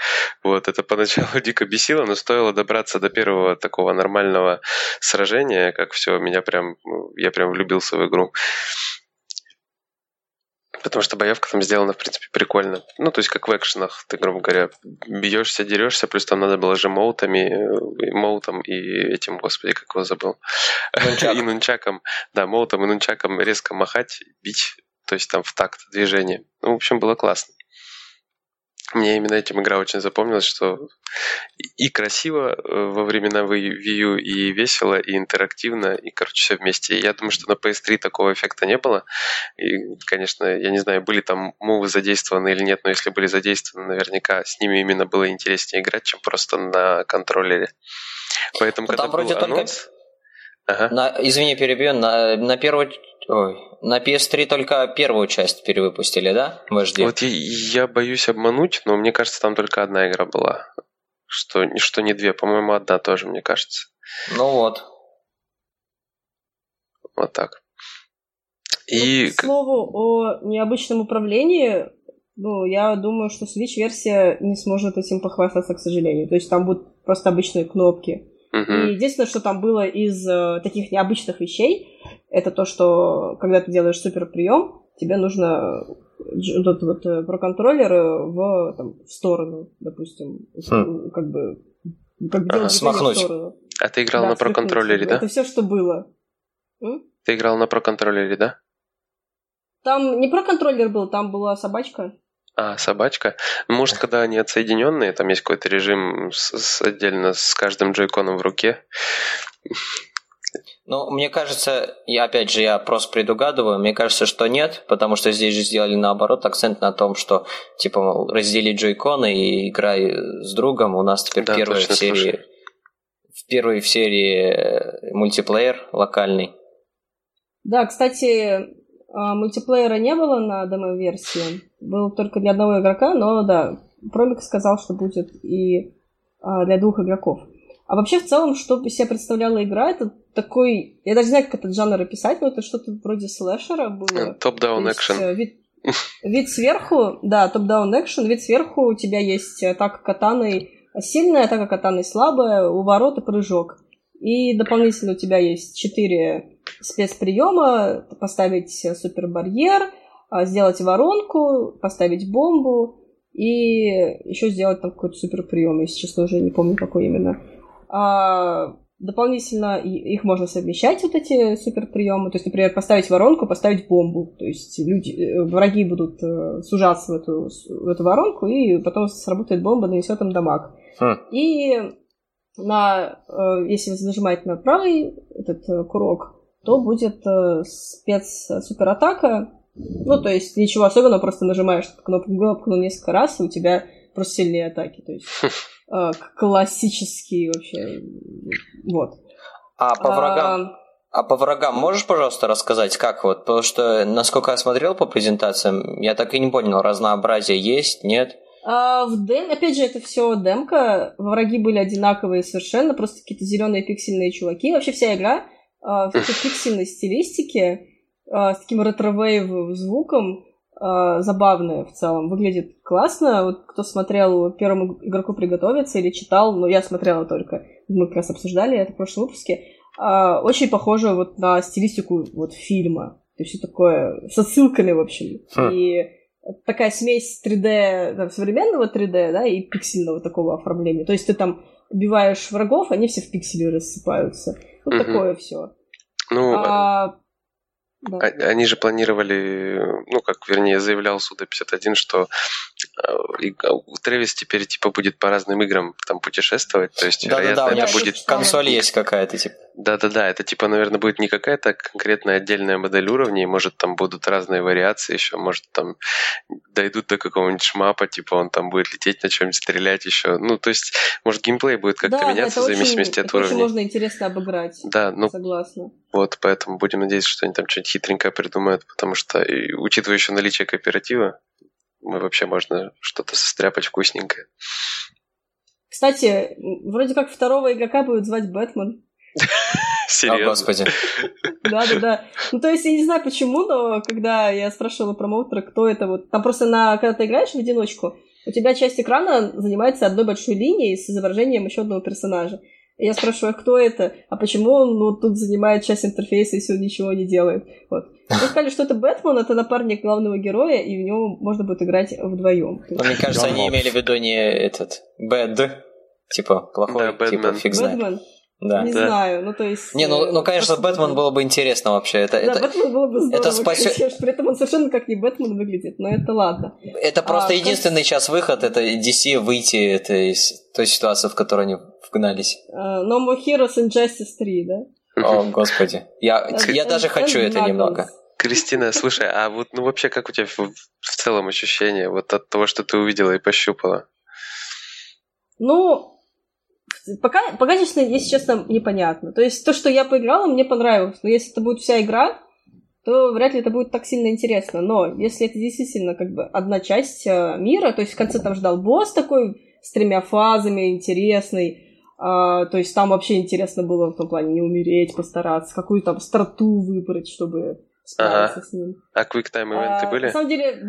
Вот, это поначалу дико бесило, но стоило добраться до первого такого нормального сражения, как все, я прям влюбился в игру. Потому что боевка там сделана, в принципе, прикольно. Ну, то есть, как в экшенах, ты, грубо говоря, бьешься, дерешься, плюс там надо было же молотом и этим, господи, как его забыл, и нунчаком. Да, молотом и нунчаком резко махать, бить, то есть там в такт движение. Ну, в общем, было классно. Мне именно этим игра очень запомнилась, что и красиво во времена Wii U, и весело, и интерактивно, и, короче, все вместе. Я думаю, что на PS3 такого эффекта не было. И, конечно, я не знаю, были там мувы задействованы или нет, но если были задействованы, наверняка с ними именно было интереснее играть, чем просто на контроллере. Поэтому, когда был анонс... Ага. Извини, перебью, на первую... Ой, на PS3 только первую часть перевыпустили, да? HD? Вот я боюсь обмануть, но мне кажется, там только одна игра была. Что не две, по-моему, одна тоже, мне кажется. Ну вот. Вот так. И... К слову о необычном управлении, ну, я думаю, что Switch-версия не сможет этим похвастаться, к сожалению. То есть там будут просто обычные кнопки. И единственное, что там было из таких необычных вещей, это то, что когда ты делаешь суперприем, тебе нужно вот про контроллер в сторону, допустим, как бы делать движение в сторону. А ты играл на про контроллере, да? Это все, что было. Ты играл на про контроллере, да? Там не про контроллер был, там была собачка. А, собачка. Может, когда они отсоединенные, там есть какой-то режим отдельно с каждым джойконом в руке. Ну, мне кажется, я просто предугадываю, мне кажется, что нет, потому что здесь же сделали наоборот акцент на том, что, типа, раздели джойконы и играй с другом. У нас теперь в первой серии мультиплеер локальный. Да, кстати... Мультиплеера не было на демо-версии, было только для одного игрока, но да, Промик сказал, что будет и для двух игроков. А вообще, в целом, что себе представляла игра, это такой... Я даже не знаю, как этот жанр описать, но это что-то вроде слэшера было. Топ-даун экшен. Вид сверху, да, топ-даун экшен, вид сверху, у тебя есть атака катаной сильная, атака катаной слабая, у ворота прыжок. И дополнительно у тебя есть 4 спецприема: поставить супербарьер, сделать воронку, поставить бомбу и еще сделать там какой-то суперприем, если честно, уже не помню, какой именно. Дополнительно их можно совмещать, вот эти суперприемы. То есть, например, поставить воронку, поставить бомбу. То есть враги будут сужаться в эту воронку, и потом сработает бомба, нанесет им дамаг. И... если нажимать на правый этот курок, то будет спецсуператака. Ну, то есть ничего особенного, просто нажимаешь кнопку несколько раз, и у тебя просто сильные атаки. То есть классические вообще. Вот. А по врагам можешь, пожалуйста, рассказать, как вот? Потому что, насколько я смотрел по презентациям, я так и не понял, разнообразие есть, нет? Опять же, это все демка. Враги были одинаковые совершенно, просто какие-то зеленые пиксельные чуваки. Вообще вся игра в такой пиксельной стилистике, с таким ретро-вейв звуком, забавные в целом. Выглядит классно. Вот кто смотрел «Первому игроку приготовиться» или читал, но я смотрела только, мы как раз обсуждали это в прошлом выпуске, очень похоже вот на стилистику вот фильма. То есть все такое с отсылками, в общем. И такая смесь 3D, там, современного 3D, да, и пиксельного такого оформления. То есть ты там убиваешь врагов, они все в пиксели рассыпаются. Вот такое все. Ну... Да. Они же планировали, ну, как, вернее, заявлял Суда-51, что Трэвис теперь, типа, будет по разным играм там путешествовать, то есть, вероятно, это будет... Консоль есть какая-то, типа. Да-да-да, это, типа, наверное, будет не какая-то конкретная отдельная модель уровней, может, там будут разные вариации еще, может, там дойдут до какого-нибудь шмапа, типа, он там будет лететь на чем-нибудь, стрелять еще, ну, то есть, может, геймплей будет как-то меняться в зависимости от уровня. Да, это очень можно интересно обыграть, да, ну, согласна. Вот, поэтому будем надеяться, что они там что-нибудь хитренькое придумают, потому что, учитывая еще наличие кооператива, мы вообще можно что-то состряпать вкусненькое. Кстати, вроде как второго игрока будет звать Бэтмен. Серьезно? О, Господи. Да-да-да. Ну, то есть, я не знаю почему, но когда я спрашивала промоутера, кто это вот... Там просто когда ты играешь в одиночку, у тебя часть экрана занимается одной большой линией с изображением еще одного персонажа. Я спрашиваю, кто это, а почему он тут занимает часть интерфейса, если он ничего не делает. Вот. Вы сказали, что это Бэтмен, это напарник главного героя, и в него можно будет играть вдвоем. Но, мне кажется, они имели в виду не этот Бэд, типа плохой, да, типа фиг знает. Да. Не знаю, ну то есть... Не, ну конечно, Бэтмен было бы интересно вообще. Это Бэтмен было бы здорово, это при этом он совершенно как не Бэтмен выглядит, но это ладно. Это просто единственный сейчас выход, это DC выйти из той ситуации, в которой они вгнались. No More Heroes Injustice 3, да? О, Господи. Я даже хочу это немного. Кристина, слушай, а вот ну вообще как у тебя в целом ощущение вот от того, что ты увидела и пощупала? Ну... Пока, честно, если честно, непонятно. То есть то, что я поиграла, мне понравилось. Но если это будет вся игра, то вряд ли это будет так сильно интересно. Но если это действительно как бы одна часть мира, то есть в конце там ждал босс такой с 3 фазами, интересный. То есть там вообще интересно было в том плане не умереть, постараться, какую там страту выбрать, чтобы справиться с ним. А квик-тайм-эвенты были? На самом деле,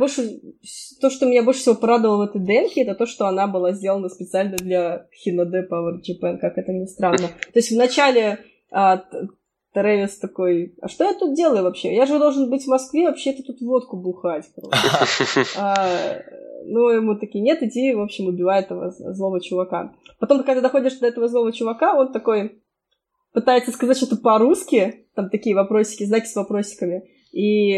то, что меня больше всего порадовало в этой демке, это то, что она была сделана специально для Hinode Power Japan, как это ни странно. То есть вначале Трэвис такой, а что я тут делаю вообще? Я же должен быть в Москве, вообще-то тут водку бухать. Ну, ему такие, нет, иди, в общем, убивай этого злого чувака. Потом, когда ты доходишь до этого злого чувака, он такой... пытается сказать что-то по-русски, там такие вопросики, знаки с вопросиками, и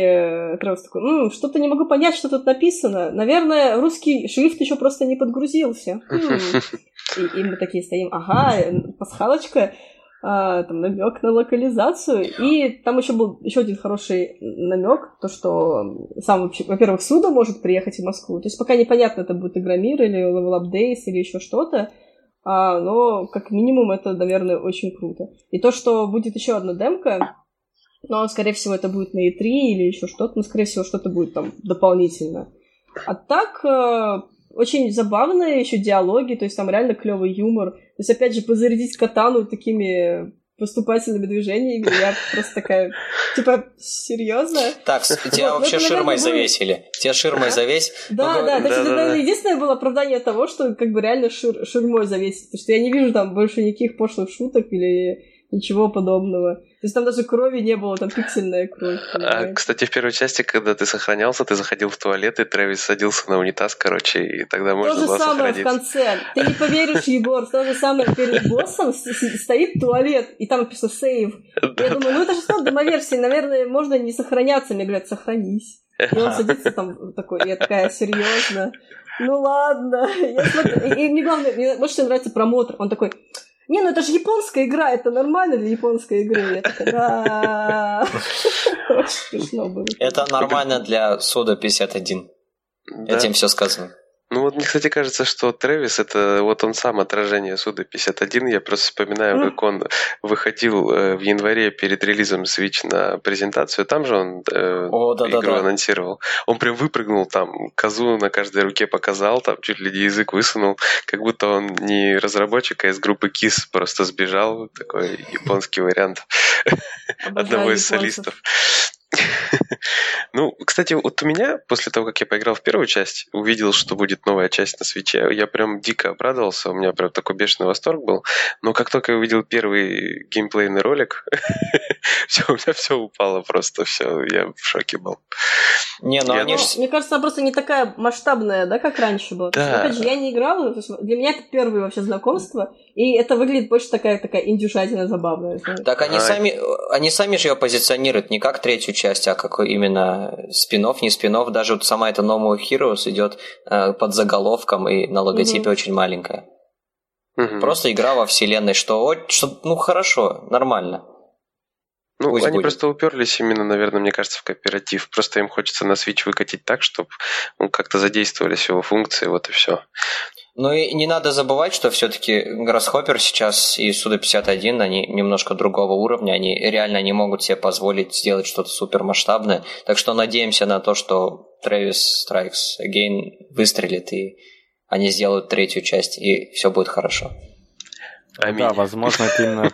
Трэвис такой, что-то не могу понять, что тут написано, наверное, русский шрифт еще просто не подгрузился. И мы такие стоим, пасхалочка, там намек на локализацию, и там еще был еще один хороший намек, то, что сам, вообще, во-первых, Суда может приехать в Москву, то есть пока непонятно, это будет Игра Мир или Level Up Days или еще что-то, но, как минимум, это, наверное, очень круто. И то, что будет еще одна демка, но, скорее всего, это будет на E3 или еще что-то, но, скорее всего, что-то будет там дополнительно. А так, очень забавные еще диалоги, то есть там реально клевый юмор. То есть, опять же, позарядить катану такими поступательными движениями, я просто такая, типа, серьезно? Так, тебя вообще ширмой завесили. Тебя ширмой завесь. Да, то есть это единственное было оправдание того, что как бы реально ширмой завесить, потому что я не вижу там больше никаких пошлых шуток или ничего подобного. То есть там даже крови не было, там пиксельная кровь. Кстати, в первой части, когда ты сохранялся, ты заходил в туалет, и Трэвис садился на унитаз, короче, и тогда можно было сохраниться. То же самое в конце. Ты не поверишь, Егор, то же самое перед боссом стоит туалет, и там написано «сейв». Я думаю, это же стало демоверсией, наверное, можно не сохраняться. Мне говорят, сохранись. И он садится там такой, я такая, серьезно. Ну ладно. И мне главное, мне больше всего нравится промоутер. Он такой... Не, это же японская игра, это нормально для японской игры. Да. Очень смешно было. Это нормально для Суда 51. Этим все сказано. Ну вот мне, кстати, кажется, что Трэвис, это вот он сам отражение Суда 51. Я просто вспоминаю, как он выходил в январе перед релизом Switch на презентацию. Там же он игру анонсировал. Он прям выпрыгнул там, козу на каждой руке показал, там чуть ли не язык высунул. Как будто он не разработчик, а из группы KISS просто сбежал. Такой японский вариант одного из солистов. Ну, кстати, вот у меня, после того, как я поиграл в первую часть, увидел, что будет новая часть на Switch'е, я прям дико обрадовался, у меня прям такой бешеный восторг был. Но как только я увидел первый геймплейный ролик, у меня все упало просто, все, я в шоке был. Не, ну они... Мне кажется, она просто не такая масштабная, да, как раньше была. Да. Опять же, я не играла, для меня это первое вообще знакомство, и это выглядит больше такая индюшатина забавная. Так они сами же ее позиционируют не как третью часть, а как именно... спин-офф, не спин-офф, даже вот сама эта No More Heroes идет под заголовком и на логотипе очень маленькая. Просто игра во вселенной, что ну хорошо, нормально. Ну, пусть они будет. Просто уперлись именно, наверное, мне кажется, в кооператив. Просто им хочется на Switch выкатить так, чтобы как-то задействовались его функции, вот и все. Ну и не надо забывать, что все-таки Grasshopper сейчас и Суда-51, они немножко другого уровня, они реально не могут себе позволить сделать что-то супермасштабное, так что надеемся на то, что Travis Strikes Again выстрелит, и они сделают третью часть, и все будет хорошо. Аминь. Да, возможно, это именно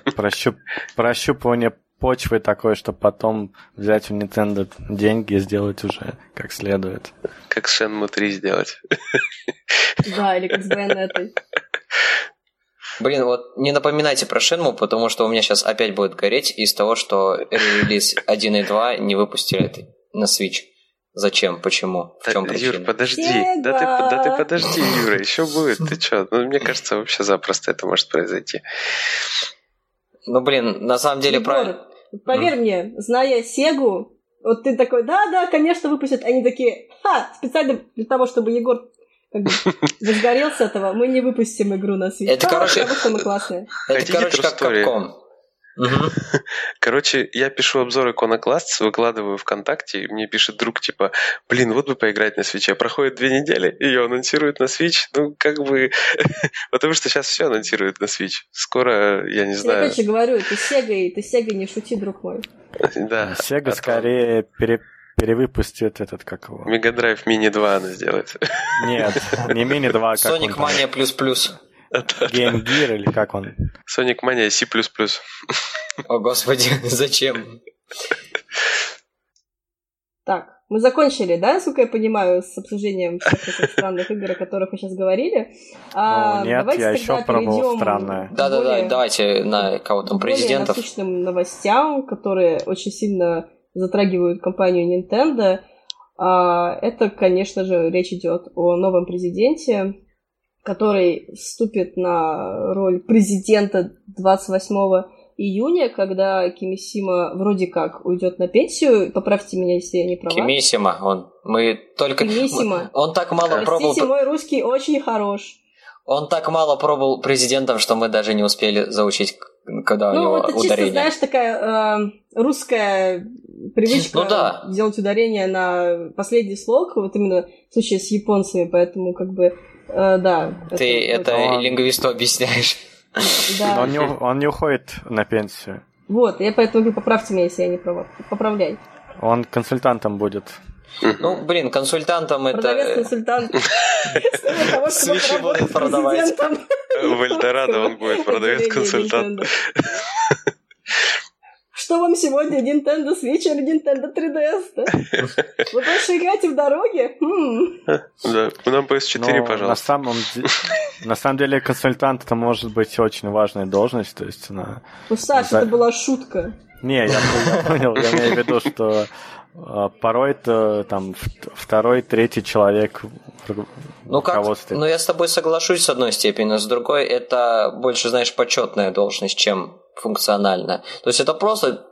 прощупывание почвы такое, чтобы потом взять у Nintendo деньги и сделать уже как следует. Как Shenmue 3 сделать. Да, или как с Байонетой. Блин, вот не напоминайте про Shenmue, потому что у меня сейчас опять будет гореть из того, что релиз 1 и 2 не выпустили на Switch. Зачем? Почему? В чем причина? Юр, подожди. Да ты подожди, Юра, еще будет. Ты что? Ну, мне кажется, вообще запросто это может произойти. Ну, блин, на самом деле... правильно. Поверь мне, зная Сегу, вот ты такой, да, конечно, выпустят. Они такие, специально для того, чтобы Егор как бы возгорел с этого, мы не выпустим игру на Switch. Это, короче, потому что мы классные. Это, короче, как Capcom. Короче, я пишу обзор Iconoclasts, выкладываю ВКонтакте, и мне пишет друг, типа, блин, вот бы поиграть на Switch. Проходит 2 недели, ее анонсируют на Switch, ну, как бы... Потому что сейчас все анонсируют на Switch. Скоро, я не знаю... Я опять же говорю, ты Sega не шути, друг мой. Да. Sega скорее перевыпустит этот, как его... Mega Drive Mini 2 она сделает. Нет, не Mini 2, как Sonic Mania ++. Game Gear или как он? Sonic Mania C++. О, господи, зачем? Так, мы закончили, да, насколько я понимаю, с обсуждением всех странных игр, о которых мы сейчас говорили. Нет, я еще пробовал странное. Да, давайте на кого там президентов. Более насущным новостям, которые очень сильно затрагивают компанию Nintendo. Это, конечно же, речь идет о новом президенте, который вступит на роль президента 28 июня, когда Кимисима вроде как уйдет на пенсию. Поправьте меня, если я не права. Кимисима, он. Мы только... Кимисима. Он так мало пробовал... Простите, мой русский очень хорош. Он так мало пробовал президентом, что мы даже не успели заучить, когда у него ударение. Ну, это чисто, знаешь, такая русская привычка делать ударение на последний слог, вот именно в случае с японцами, поэтому как бы... Да. Ты это лингвисту объясняешь. Да. Он не уходит на пенсию. Вот, я поэтому говорю, поправьте меня, если я не права. Поправляй. Он консультантом будет. Ну, блин, консультантом это... Продавец-консультант. Свечи будут продавать. В Эльдорадо он будет продавец-консультант. Что вам сегодня, Nintendo Switch или Nintendo 3DS, да? Вы больше играете в дороге? Да, нам PS4, пожалуйста. На самом деле, консультант это может быть очень важная должность, то есть она... Ну, Саша, это была шутка. Не, я понял, я имею в виду, что порой-то там второй, третий человек в руководстве. Ну, я с тобой соглашусь с одной степени, но с другой это больше, знаешь, почетная должность, чем функциональная. То есть это просто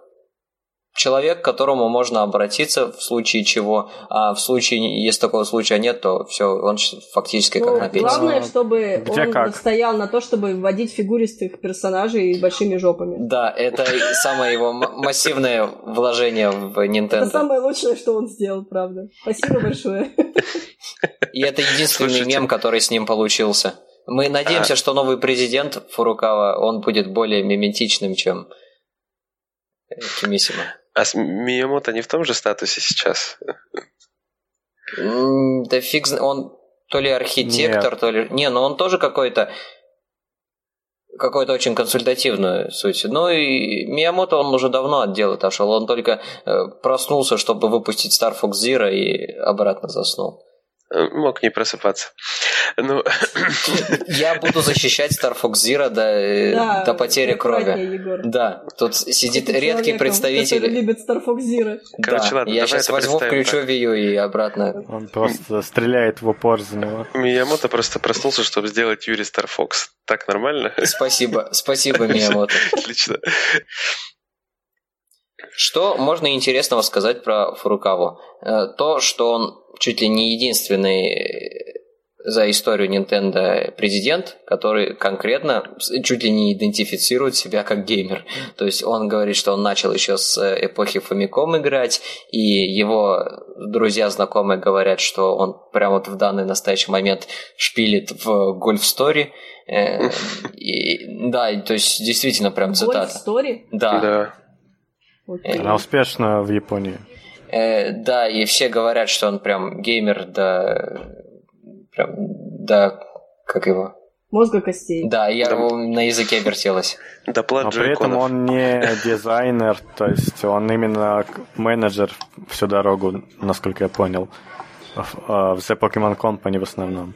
человек, к которому можно обратиться в случае чего, а в случае, если такого случая нет, то все, он фактически как на пенсии. Главное, чтобы он стоял на то, чтобы вводить фигуристых персонажей с большими жопами. Да, это самое его массивное вложение в Nintendo. Это самое лучшее, что он сделал, правда. Спасибо большое. И это единственный мем, который с ним получился. Мы надеемся, что новый президент Фурукава, он будет более миметичным, чем Кимисима. А Миямото не в том же статусе сейчас? Да фиг знает. Он то ли архитектор, то ли... Не, но он тоже какой-то... какую-то очень консультативную суть. Ну и Миямото, он уже давно от дела отошел, он только проснулся, чтобы выпустить Star Fox Zero и обратно заснул. Мог не просыпаться. Ну... Я буду защищать Star Fox Zero до потери крови. Егор. Да, тут сидит редкий представитель. Любит Star Fox Zero. Короче, да. Ладно, я сейчас возьму, включу Вию и обратно. Он просто стреляет в упор за него. Миямото просто проснулся, чтобы сделать Юрий Star Fox. Так нормально? Спасибо, Миямото. Отлично. Что можно интересного сказать про Фурукаву? То, что он чуть ли не единственный за историю Nintendo президент, который конкретно чуть ли не идентифицирует себя как геймер. То есть он говорит, что он начал еще с эпохи Famicom играть, и его друзья, знакомые говорят, что он прямо вот в данный настоящий момент шпилит в Golf Story. Да, то есть действительно прям цитата. Golf Story? Да. Она успешна в Японии. Да, и все говорят, что он прям геймер до как его? Мозга костей. Да, я на языке обертелась. Да, но при этом он не дизайнер, то есть он именно менеджер всю дорогу, насколько я понял, в The Pokemon Company в основном.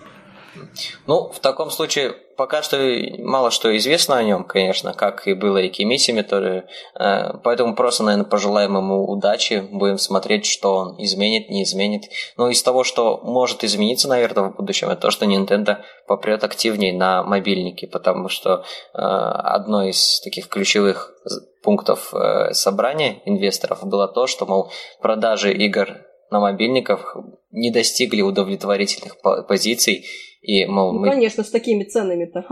Ну, в таком случае пока что мало что известно о нем, конечно, как и было и Кимисиме тоже. Поэтому просто, наверное, пожелаем ему удачи. Будем смотреть, что он изменит, не изменит. Но из того, что может измениться, наверное, в будущем, это то, что Nintendo попрет активнее на мобильники, потому что одно из таких ключевых пунктов собрания инвесторов было то, что, мол, продажи игр на мобильниках не достигли удовлетворительных позиций. И, мол, конечно, с такими ценами-то.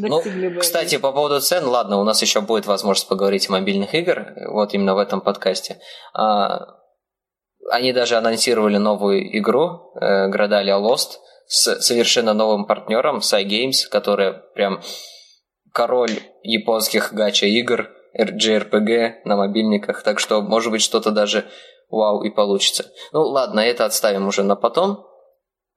Ну, кстати, по поводу цен, ладно, у нас еще будет возможность поговорить о мобильных играх, вот именно в этом подкасте. Они даже анонсировали новую игру Gradalia Lost с совершенно новым партнером Cygames, которая прям король японских гача-игр, JRPG на мобильниках, так что, может быть, что-то даже вау и получится. Ну, ладно, это отставим уже на потом.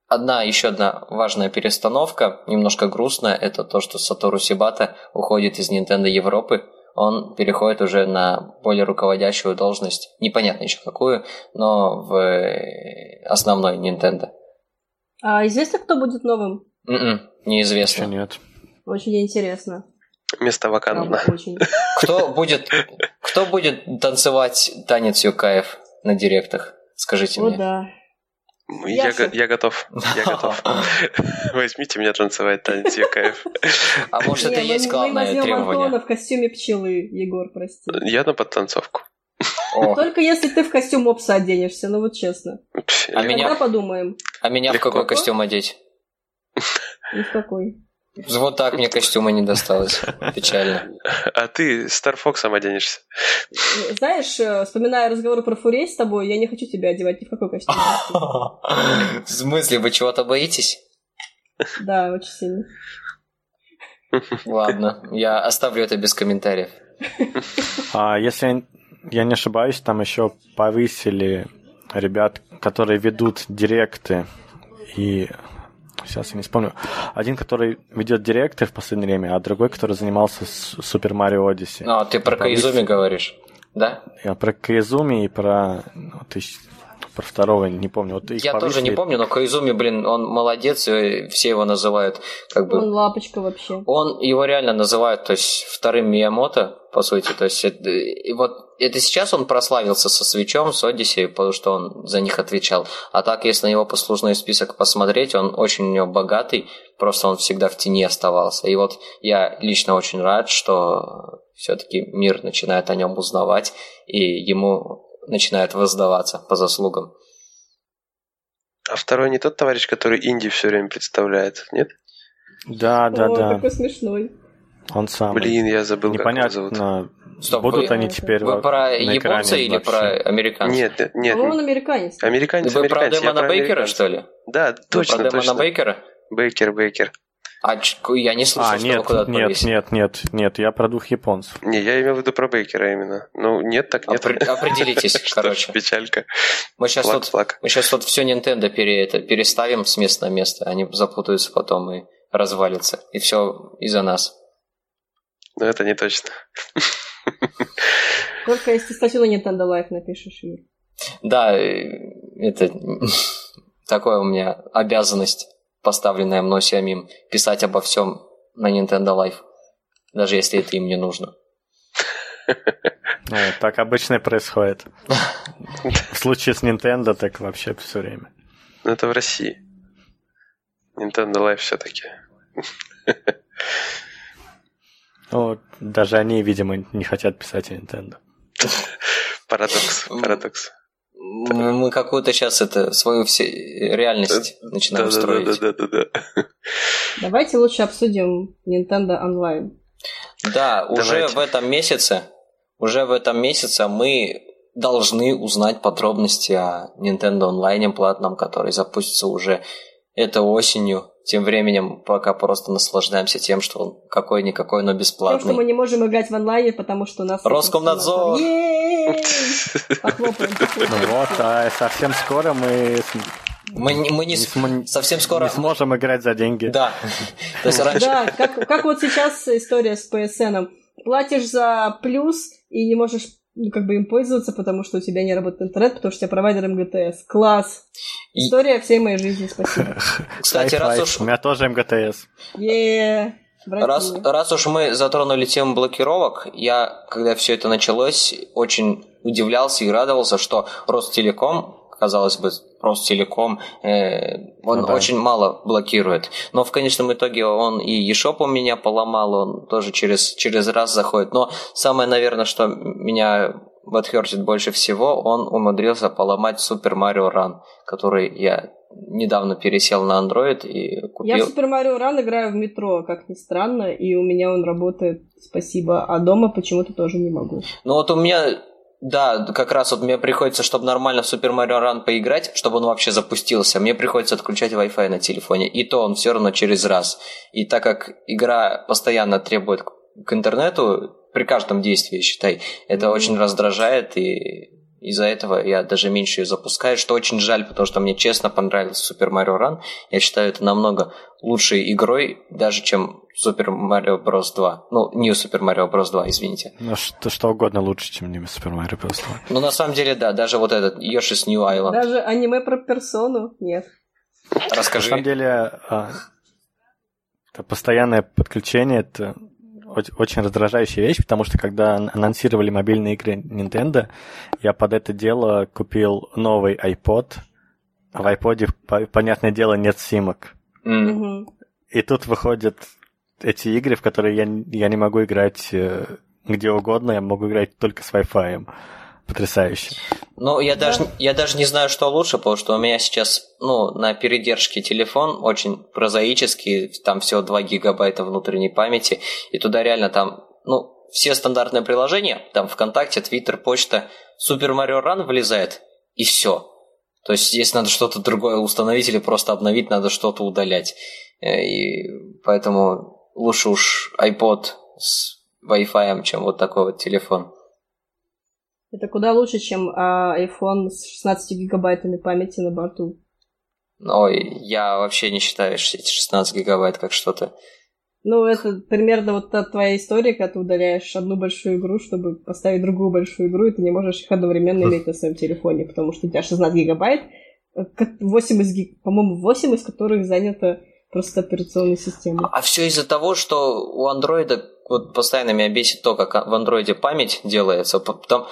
Еще одна важная перестановка, немножко грустная, это то, что Сатору Сибата уходит из Nintendo Европы. Он переходит уже на более руководящую должность, непонятно еще какую, но в основной Nintendo. А известно, кто будет новым? Неизвестно. Еще нет. Очень интересно. Место вакантно. Кто будет танцевать танец Юкаев на директах? Скажите мне. О, да. Я готов. Я готов. Возьмите меня танцевать танец Юкаев. А может, это есть главное требование? Мы возьмем Антона в костюме пчелы, Егор, прости. Я на подтанцовку. Только если ты в костюм опса оденешься, ну вот честно. Тогда подумаем. А меня в какой костюм одеть? Ни в какой. Вот так мне костюма не досталось. Печально. А ты Star Fox'ом оденешься. Знаешь, вспоминая разговор про Фурей с тобой, я не хочу тебя одевать ни в какой костюм. В смысле, вы чего-то боитесь? Да, очень сильно. Ладно, я оставлю это без комментариев. Если я не ошибаюсь, там еще повысили ребят, которые ведут директы и... Сейчас я не вспомню. Один, который ведет директы в последнее время, а другой, который занимался Super Mario Odyssey. А, ты про Коизуми говоришь, да? Я про Коизуми и про второго не помню. Я тоже не помню, но Коизуми, он молодец, и все его называют как бы... Он лапочка вообще. Его реально называют, то есть, вторым Миямото, по сути. То есть, это сейчас он прославился со Свитчом, с Odyssey, потому что он за них отвечал. А так, если на его послужной список посмотреть, он очень у него богатый, просто он всегда в тени оставался. И вот я лично очень рад, что все-таки мир начинает о нем узнавать, и ему начинает воздаваться по заслугам. А второй не тот товарищ, который Инди все время представляет, нет? Да. Он такой смешной. Он самый. Блин, я забыл, как его зовут. Стоп, будут они теперь на экране. Вы про японца или про американца? Нет. Он американец. Вы про Дэмона Бейкера, что ли? Да, точно. Про Дэмона Бейкера? Бейкер. А я не слышал, что его куда-то повесили. Нет, я про двух японцев. Не, я имел в виду про Бейкера именно. Ну, нет, так нет. Определитесь, короче. Печалька. Мы сейчас вот все Nintendo переставим с места на место, они запутаются потом и развалятся. И все из-за нас. Но это не точно. Только если статью на Nintendo Life напишешь. Да, это такая у меня обязанность, поставленная мной самим, писать обо всем на Nintendo Life, даже если это им не нужно. Ну, так обычно и происходит. В случае с Nintendo так вообще все время. Ну, это в России. Nintendo Life все-таки. Ну, даже они, видимо, не хотят писать о Nintendo. Парадокс, парадокс. Мы какую-то сейчас свою реальность начинаем строить. Да. Давайте лучше обсудим Nintendo Online. Да, уже в этом месяце мы должны узнать подробности о Nintendo Online платном, который запустится уже этой осенью. Тем временем пока просто наслаждаемся тем, что он какой-никакой, но бесплатный. Потому что мы не можем играть в онлайне, потому что у нас... Роскомнадзор! Похлопаем. Ну вот, а совсем скоро мы не сможем играть за деньги. Да. Да, как вот сейчас история с PSN. Платишь за плюс и не можешь им пользоваться, потому что у тебя не работает интернет, потому что у тебя провайдером МГТС. Класс! История всей моей жизни, спасибо. Кстати, раз уж... У меня тоже МГТС. Раз уж мы затронули тему блокировок, я, когда все это началось, очень удивлялся и радовался, что Ростелеком, казалось бы, Ростелеком, очень мало блокирует. Но в конечном итоге он и eShop у меня поломал, он тоже через раз заходит. Но самое, наверное, что меня отхёртит больше всего, он умудрился поломать Super Mario Run, который я недавно пересел на Android и купил. Я в Super Mario Run играю в метро, как ни странно, и у меня он работает, спасибо, а дома почему-то тоже не могу. Ну вот у меня... Да, как раз мне приходится, чтобы нормально в Super Mario Run поиграть, чтобы он вообще запустился, мне приходится отключать Wi-Fi на телефоне, и то он все равно через раз. И так как игра постоянно требует к интернету, при каждом действии, считай, это очень раздражает, и из-за этого я даже меньше ее запускаю, что очень жаль, потому что мне честно понравился Super Mario Run. Я считаю, это намного лучшей игрой, даже чем Super Mario Bros. 2. Ну, не Super Mario Bros. 2, извините. Ну, что угодно лучше, чем не Super Mario Bros. 2. Ну, на самом деле, да, даже вот этот Yoshi's New Island. Даже аниме про персону нет. Расскажи. На самом деле, это постоянное подключение, это очень раздражающая вещь, потому что когда анонсировали мобильные игры Nintendo, я под это дело купил новый iPod, а в iPod, понятное дело, нет симок. Mm-hmm. И тут выходят эти игры, в которые я не могу играть где угодно, я могу играть только с Wi-Fi. Потрясающе. Ну, я даже не знаю, что лучше, потому что у меня сейчас, на передержке телефон очень прозаический, там всего 2 гигабайта внутренней памяти, и туда реально все стандартные приложения, там ВКонтакте, Твиттер, почта, Super Mario Run влезает, и все. То есть, если надо что-то другое установить или просто обновить, надо что-то удалять. И поэтому лучше уж iPod с Wi-Fi, чем вот такой вот телефон. Это куда лучше, чем iPhone с 16 гигабайтами памяти на борту. Ой, я вообще не считаю 16 гигабайт как что-то. Ну, это примерно вот та твоя история, когда ты удаляешь одну большую игру, чтобы поставить другую большую игру, и ты не можешь их одновременно иметь на своем телефоне, потому что у тебя 16 гигабайт, 8 из которых занято просто операционной системой. А все из-за того, что у Андроида... Вот постоянно меня бесит то, как в андроиде память делается. Там,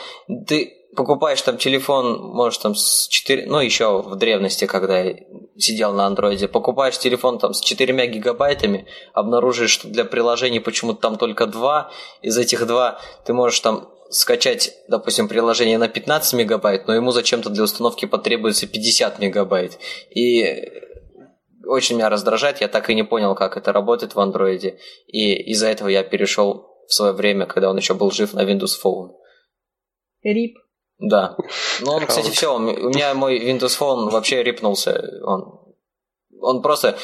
ты покупаешь там телефон, может, там с 4... Ну, еще в древности, когда я сидел на андроиде, покупаешь телефон там с 4 гигабайтами, обнаружишь, что для приложений почему-то там только 2. Из этих 2 ты можешь там скачать, допустим, приложение на 15 мегабайт, но ему зачем-то для установки потребуется 50 мегабайт. И... Очень меня раздражает, я так и не понял, как это работает в андроиде, и из-за этого я перешел в свое время, когда он еще был жив, на Windows Phone. Рип. Да. Ну, он, кстати, все, у меня мой Windows Phone вообще рипнулся. Он просто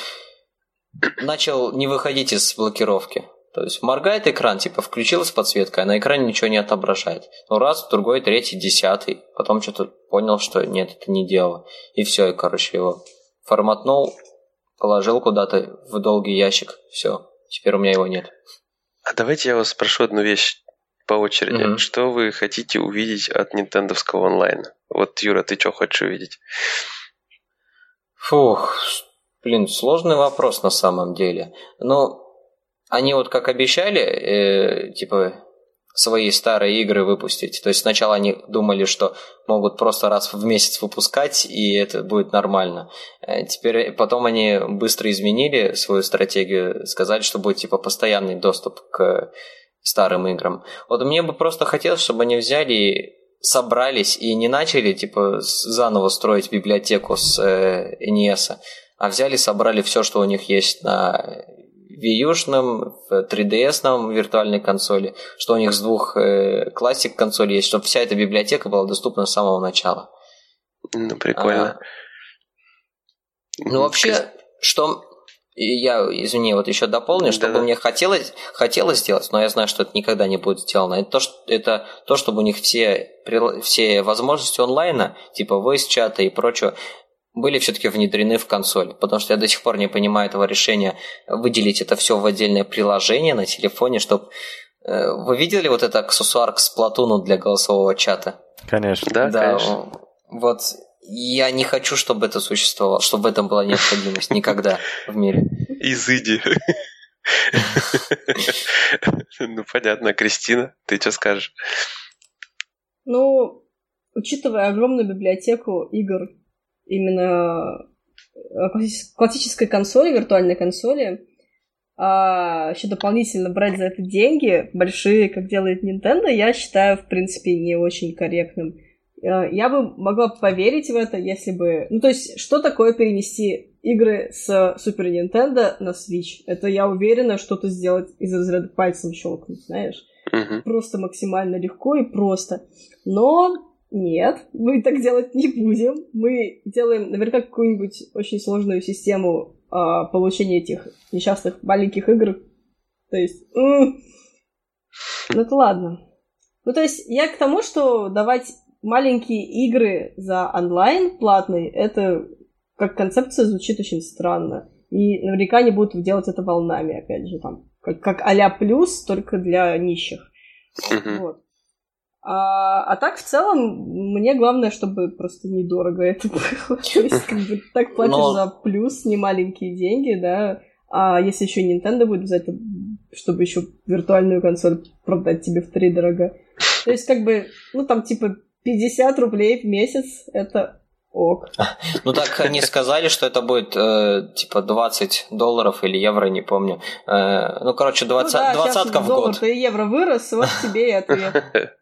начал не выходить из блокировки. То есть моргает экран, включилась подсветка, а на экране ничего не отображает. Ну, раз, другой, третий, 10. Потом что-то понял, что нет, это не дело. И все, и, его форматнул, положил куда-то в долгий ящик. Все, теперь у меня его нет. А давайте я вас спрошу одну вещь по очереди. Mm-hmm. Что вы хотите увидеть от нинтендовского онлайна? Вот, Юра, ты что хочешь увидеть? Фух, блин, сложный вопрос на самом деле. Но они вот как обещали, типа... свои старые игры выпустить. То есть сначала они думали, что могут просто раз в месяц выпускать, и это будет нормально. Теперь потом они быстро изменили свою стратегию, сказали, что будет типа постоянный доступ к старым играм. Вот мне бы просто хотелось, чтобы они взяли и собрались, и не начали типа заново строить библиотеку с NES, а взяли, собрали все, что у них есть на... Wii U-шном, 3DS-ном виртуальной консоли, что у них с двух классик консолей есть, чтобы вся эта библиотека была доступна с самого начала. Ну, прикольно. Ну, вообще, что... Я, извини, вот еще дополню, что бы мне хотелось сделать, но я знаю, что это никогда не будет сделано. Это то, чтобы у них все возможности онлайна, типа voice-чата и прочего, были все-таки внедрены в консоль, потому что я до сих пор не понимаю этого решения выделить это все в отдельное приложение на телефоне, чтобы... Вы видели вот этот аксессуар к Сплатуну для голосового чата? Конечно, да, конечно. Вот я не хочу, чтобы это существовало, чтобы в этом была необходимость никогда в мире. Изыди. Ну, понятно. Кристина, ты что скажешь? Ну, учитывая огромную библиотеку игр, именно классической консоли, виртуальной консоли, а еще дополнительно брать за это деньги, большие, как делает Nintendo, я считаю, в принципе, не очень корректным. Я бы могла поверить в это, если бы... Ну, то есть, что такое перенести игры с Super Nintendo на Switch? Это, я уверена, что-то сделать из разряда пальцем щелкнуть, знаешь? Uh-huh. Просто максимально легко и просто. Но... Нет, мы так делать не будем. Мы делаем, наверняка, какую-нибудь очень сложную систему получения этих несчастных маленьких игр. То есть... Ну, это ладно. Ну, то есть, я к тому, что давать маленькие игры за онлайн платный, это как концепция звучит очень странно. И наверняка они будут делать это волнами, опять же, там. Как а-ля плюс, только для нищих. Вот. А так, в целом, мне главное, чтобы просто недорого это было. То есть, как бы, так платишь за плюс, не маленькие деньги, да. А если еще Nintendo будет взять, чтобы еще виртуальную консоль продать тебе втридорого. То есть, как бы, ну, там, типа, 50 рублей в месяц, это ок. Ну, так они сказали, что это будет, типа, $20 или евро, не помню. Ну, короче, 20 в год. Доллар-то и евро вырос, вот тебе и ответ.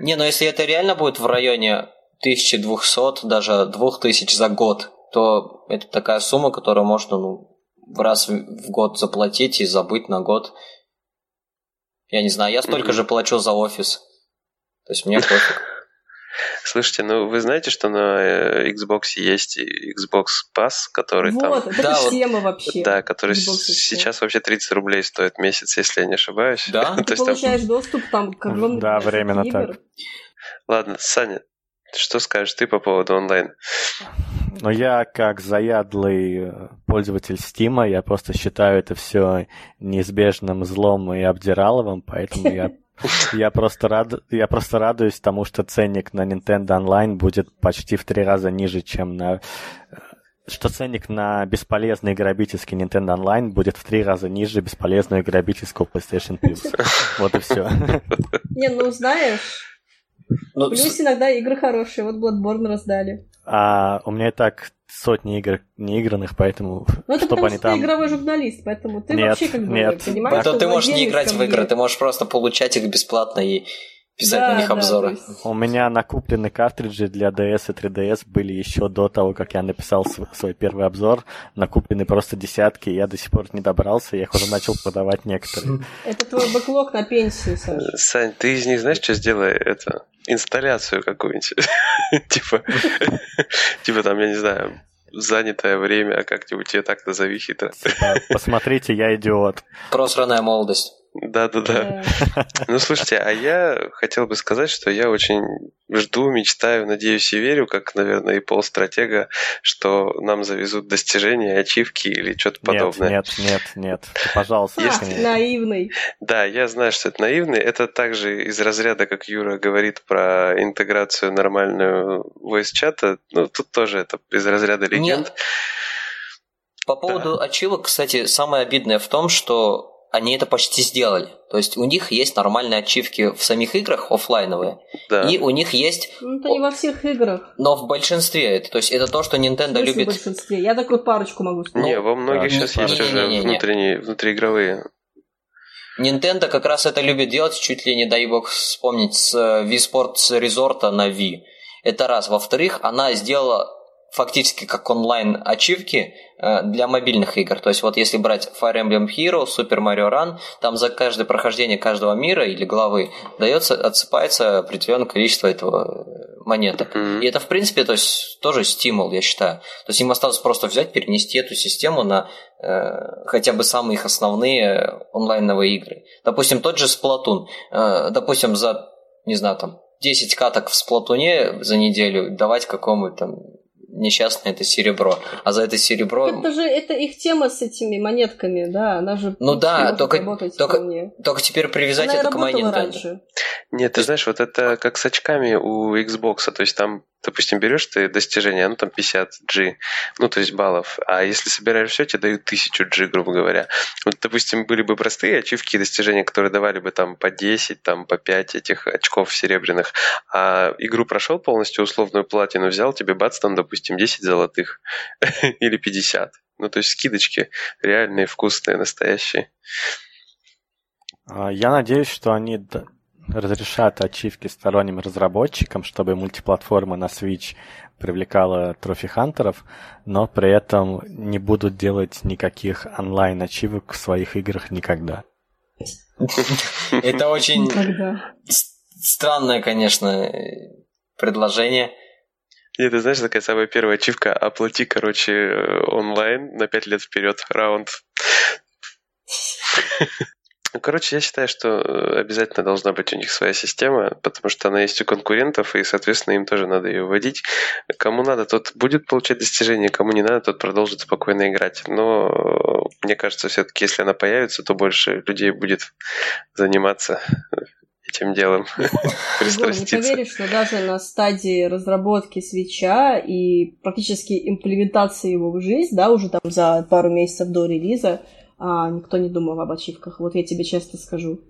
Не, ну если это реально будет в районе 1200, даже 2000 за год, то это такая сумма, которую можно раз в год заплатить и забыть на год. Я не знаю, я столько же плачу за офис. То есть мне пофиг. Слушайте, ну вы знаете, что на Xbox есть Xbox Pass, который вот, там... Вот, это да, тема вообще. Да, который сейчас вообще 30 рублей стоит месяц, если я не ошибаюсь. Да? Ты получаешь там... доступ там к огромному... Да, временно игр. Так. Ладно, Саня, что скажешь ты по поводу онлайн? Ну, я как заядлый пользователь Steam, я просто считаю это все неизбежным злом и обдираловым, поэтому я просто радуюсь тому, что ценник на Nintendo Online будет почти в 3 раза ниже, чем на... Что ценник на бесполезный грабительский Nintendo Online будет в 3 раза ниже бесполезного грабительского PlayStation Plus. Вот и все. Не, ну знаешь, плюс иногда игры хорошие. Вот Bloodborne раздали. А у меня и так сотни игр неигранных, поэтому... Ну, это потому, что ты игровой журналист, поэтому ты вообще как бы понимаешь... Нет, ты можешь не играть в игры, ты можешь просто получать их бесплатно и писать на них обзоры. У меня накуплены картриджи для DS и 3DS были еще до того, как я написал свой первый обзор. Накуплены просто десятки, я до сих пор не добрался, я их уже начал продавать некоторые. Это твой бэклог на пенсию, Саша. Сань, ты из них знаешь, что сделай это... Инсталляцию какую-нибудь. Типа там, я не знаю, занятое время, а как-нибудь я так назови хитро. Посмотрите, я идиот. Просранная молодость. Да. Ну, слушайте, а я хотел бы сказать, что я очень жду, мечтаю, надеюсь и верю, как, наверное, и полстратега, что нам завезут достижения, ачивки или что-то подобное. Нет. Пожалуйста. Наивный. Да, я знаю, что это наивный. Это также из разряда, как Юра говорит про интеграцию нормальную voice-чата. Ну, тут тоже это из разряда легенд. По поводу ачивок, кстати, самое обидное в том, что они это почти сделали. То есть у них есть нормальные ачивки в самих играх офлайновые, и у них есть... Ну, это не во всех играх. Но в большинстве. То есть это то, что Nintendo любит. В большинстве? Я такую парочку могу сказать. Не, во многих сейчас есть уже внутренние, внутриигровые. Nintendo как раз это любит делать, чуть ли не, дай бог вспомнить, с Wii Sports Resort на Wii. Это раз. Во-вторых, она сделала фактически как онлайн-ачивки для мобильных игр. То есть вот если брать Fire Emblem Heroes, Super Mario Run, там за каждое прохождение каждого мира или главы дается, отсыпается определенное количество этого монеток. И это, в принципе, то есть, тоже стимул, я считаю. То есть им осталось просто взять, перенести эту систему на хотя бы самые их основные онлайновые игры. Допустим, тот же Splatoon. Допустим, за, не знаю, там 10 каток в Splatoon за неделю давать какому-то там несчастное это серебро. А за это серебро... Это же это их тема с этими монетками, да? Она же... Ну да, только теперь привязать это к монетке. Нет, ты знаешь, вот это как с очками у Xbox. То есть там, допустим, берешь ты достижение, оно там 50G, ну то есть баллов. А если собираешь все, тебе дают 1000G, грубо говоря. Вот, допустим, были бы простые ачивки и достижения, которые давали бы там по 10, там по 5 этих очков серебряных. А игру прошел полностью, условную платину взял, тебе бац, там, допустим, 10 золотых или 50. Ну, то есть скидочки реальные, вкусные, настоящие. Я надеюсь, что они разрешат ачивки сторонним разработчикам, чтобы мультиплатформа на Switch привлекала трофи-хантеров, но при этом не будут делать никаких онлайн-ачивок в своих играх никогда. Это очень странное, конечно, предложение. Нет, ты знаешь, такая самая первая ачивка. Оплати, короче, онлайн на 5 лет вперед раунд. Короче, я считаю, что обязательно должна быть у них своя система, потому что она есть у конкурентов, и, соответственно, им тоже надо ее вводить. Кому надо, тот будет получать достижения, кому не надо, тот продолжит спокойно играть. Но мне кажется, все-таки, если она появится, то больше людей будет заниматься этим делом. Не поверишь, что даже на стадии разработки свитча и практически имплементации его в жизнь, да, уже там за пару месяцев до релиза, никто не думал об ачивках. Вот я тебе честно скажу.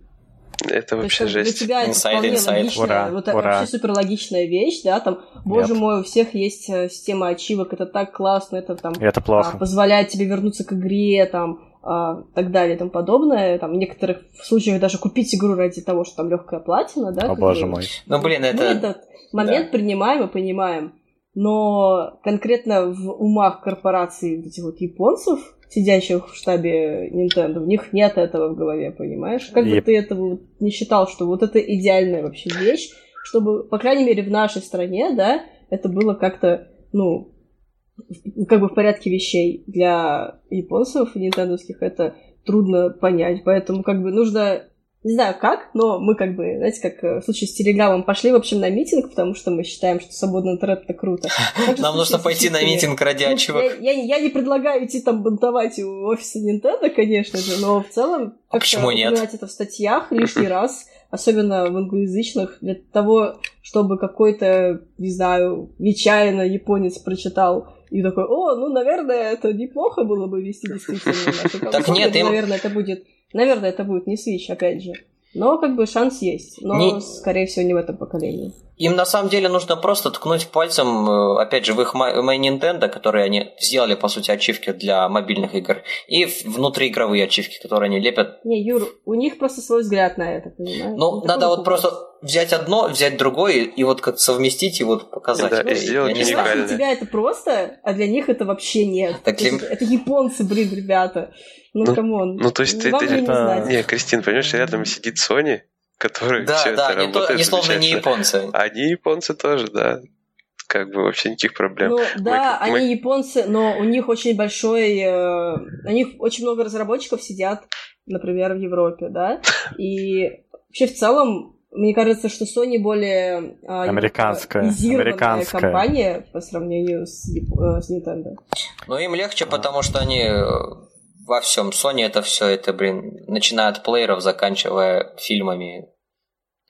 Это вообще жесть. Для тебя inside. Логичная, ура, вот, ура. Вообще суперлогичная вещь, да, там, боже мой, у всех есть система ачивок, это так классно, это там это плохо. Позволяет тебе вернуться к игре, там, так далее и тому подобное. Там, в некоторых случаях даже купить игру ради того, что там легкая платина, да? О, боже мой. Ну, блин, это... Мы этот момент принимаем и понимаем. Но конкретно в умах корпораций этих вот японцев, сидящих в штабе Nintendo, у них нет этого в голове, понимаешь? Как бы ты этого не считал, что вот это идеальная вообще вещь, чтобы, по крайней мере, в нашей стране, да, это было как-то, ну... как бы в порядке вещей. Для японцев и нинтендовских это трудно понять, поэтому как бы нужно, не знаю как, но мы как бы, знаете, как в случае с Телеграмом пошли, в общем, на митинг, потому что мы считаем, что свободный интернет это круто. Нам нужно пойти на митинг ради ачивок. Я не предлагаю идти там бунтовать у офиса Nintendo, конечно же, но в целом как-то упоминать это в статьях лишний раз, особенно в англоязычных, для того, чтобы какой-то, не знаю, нечаянно японец прочитал и такой, о, ну, наверное, это неплохо было бы вести действительно. Так нет, наверное, это будет не Switch, опять же. Но, как бы, шанс есть. Но, скорее всего, не в этом поколении. Им, на самом деле, нужно просто ткнуть пальцем, опять же, в их My Nintendo, которые они сделали, по сути, ачивки для мобильных игр, и внутриигровые ачивки, которые они лепят. Не, Юр, у них просто свой взгляд на это, понимаешь? Ну, надо вот просто взять одно, взять другое, и вот как совместить, и вот показать. Да, ну, и сделать уникально. Для тебя это просто, а для них это вообще нет. Это японцы, блин, ребята. Ну, камон. Ну, то есть ты не знаешь. Не, Кристин, понимаешь, рядом сидит Sony, который все это работает. Да, не словно не японцы. Они японцы тоже, да. Как бы вообще никаких проблем. Ну, да, они японцы, но у них очень много разработчиков сидят например, в Европе, да, и вообще в целом мне кажется, что Sony более изированная компания по сравнению с Nintendo. Ну, им легче, потому что они во всем. Sony это все, это, блин, начиная от плееров, заканчивая фильмами.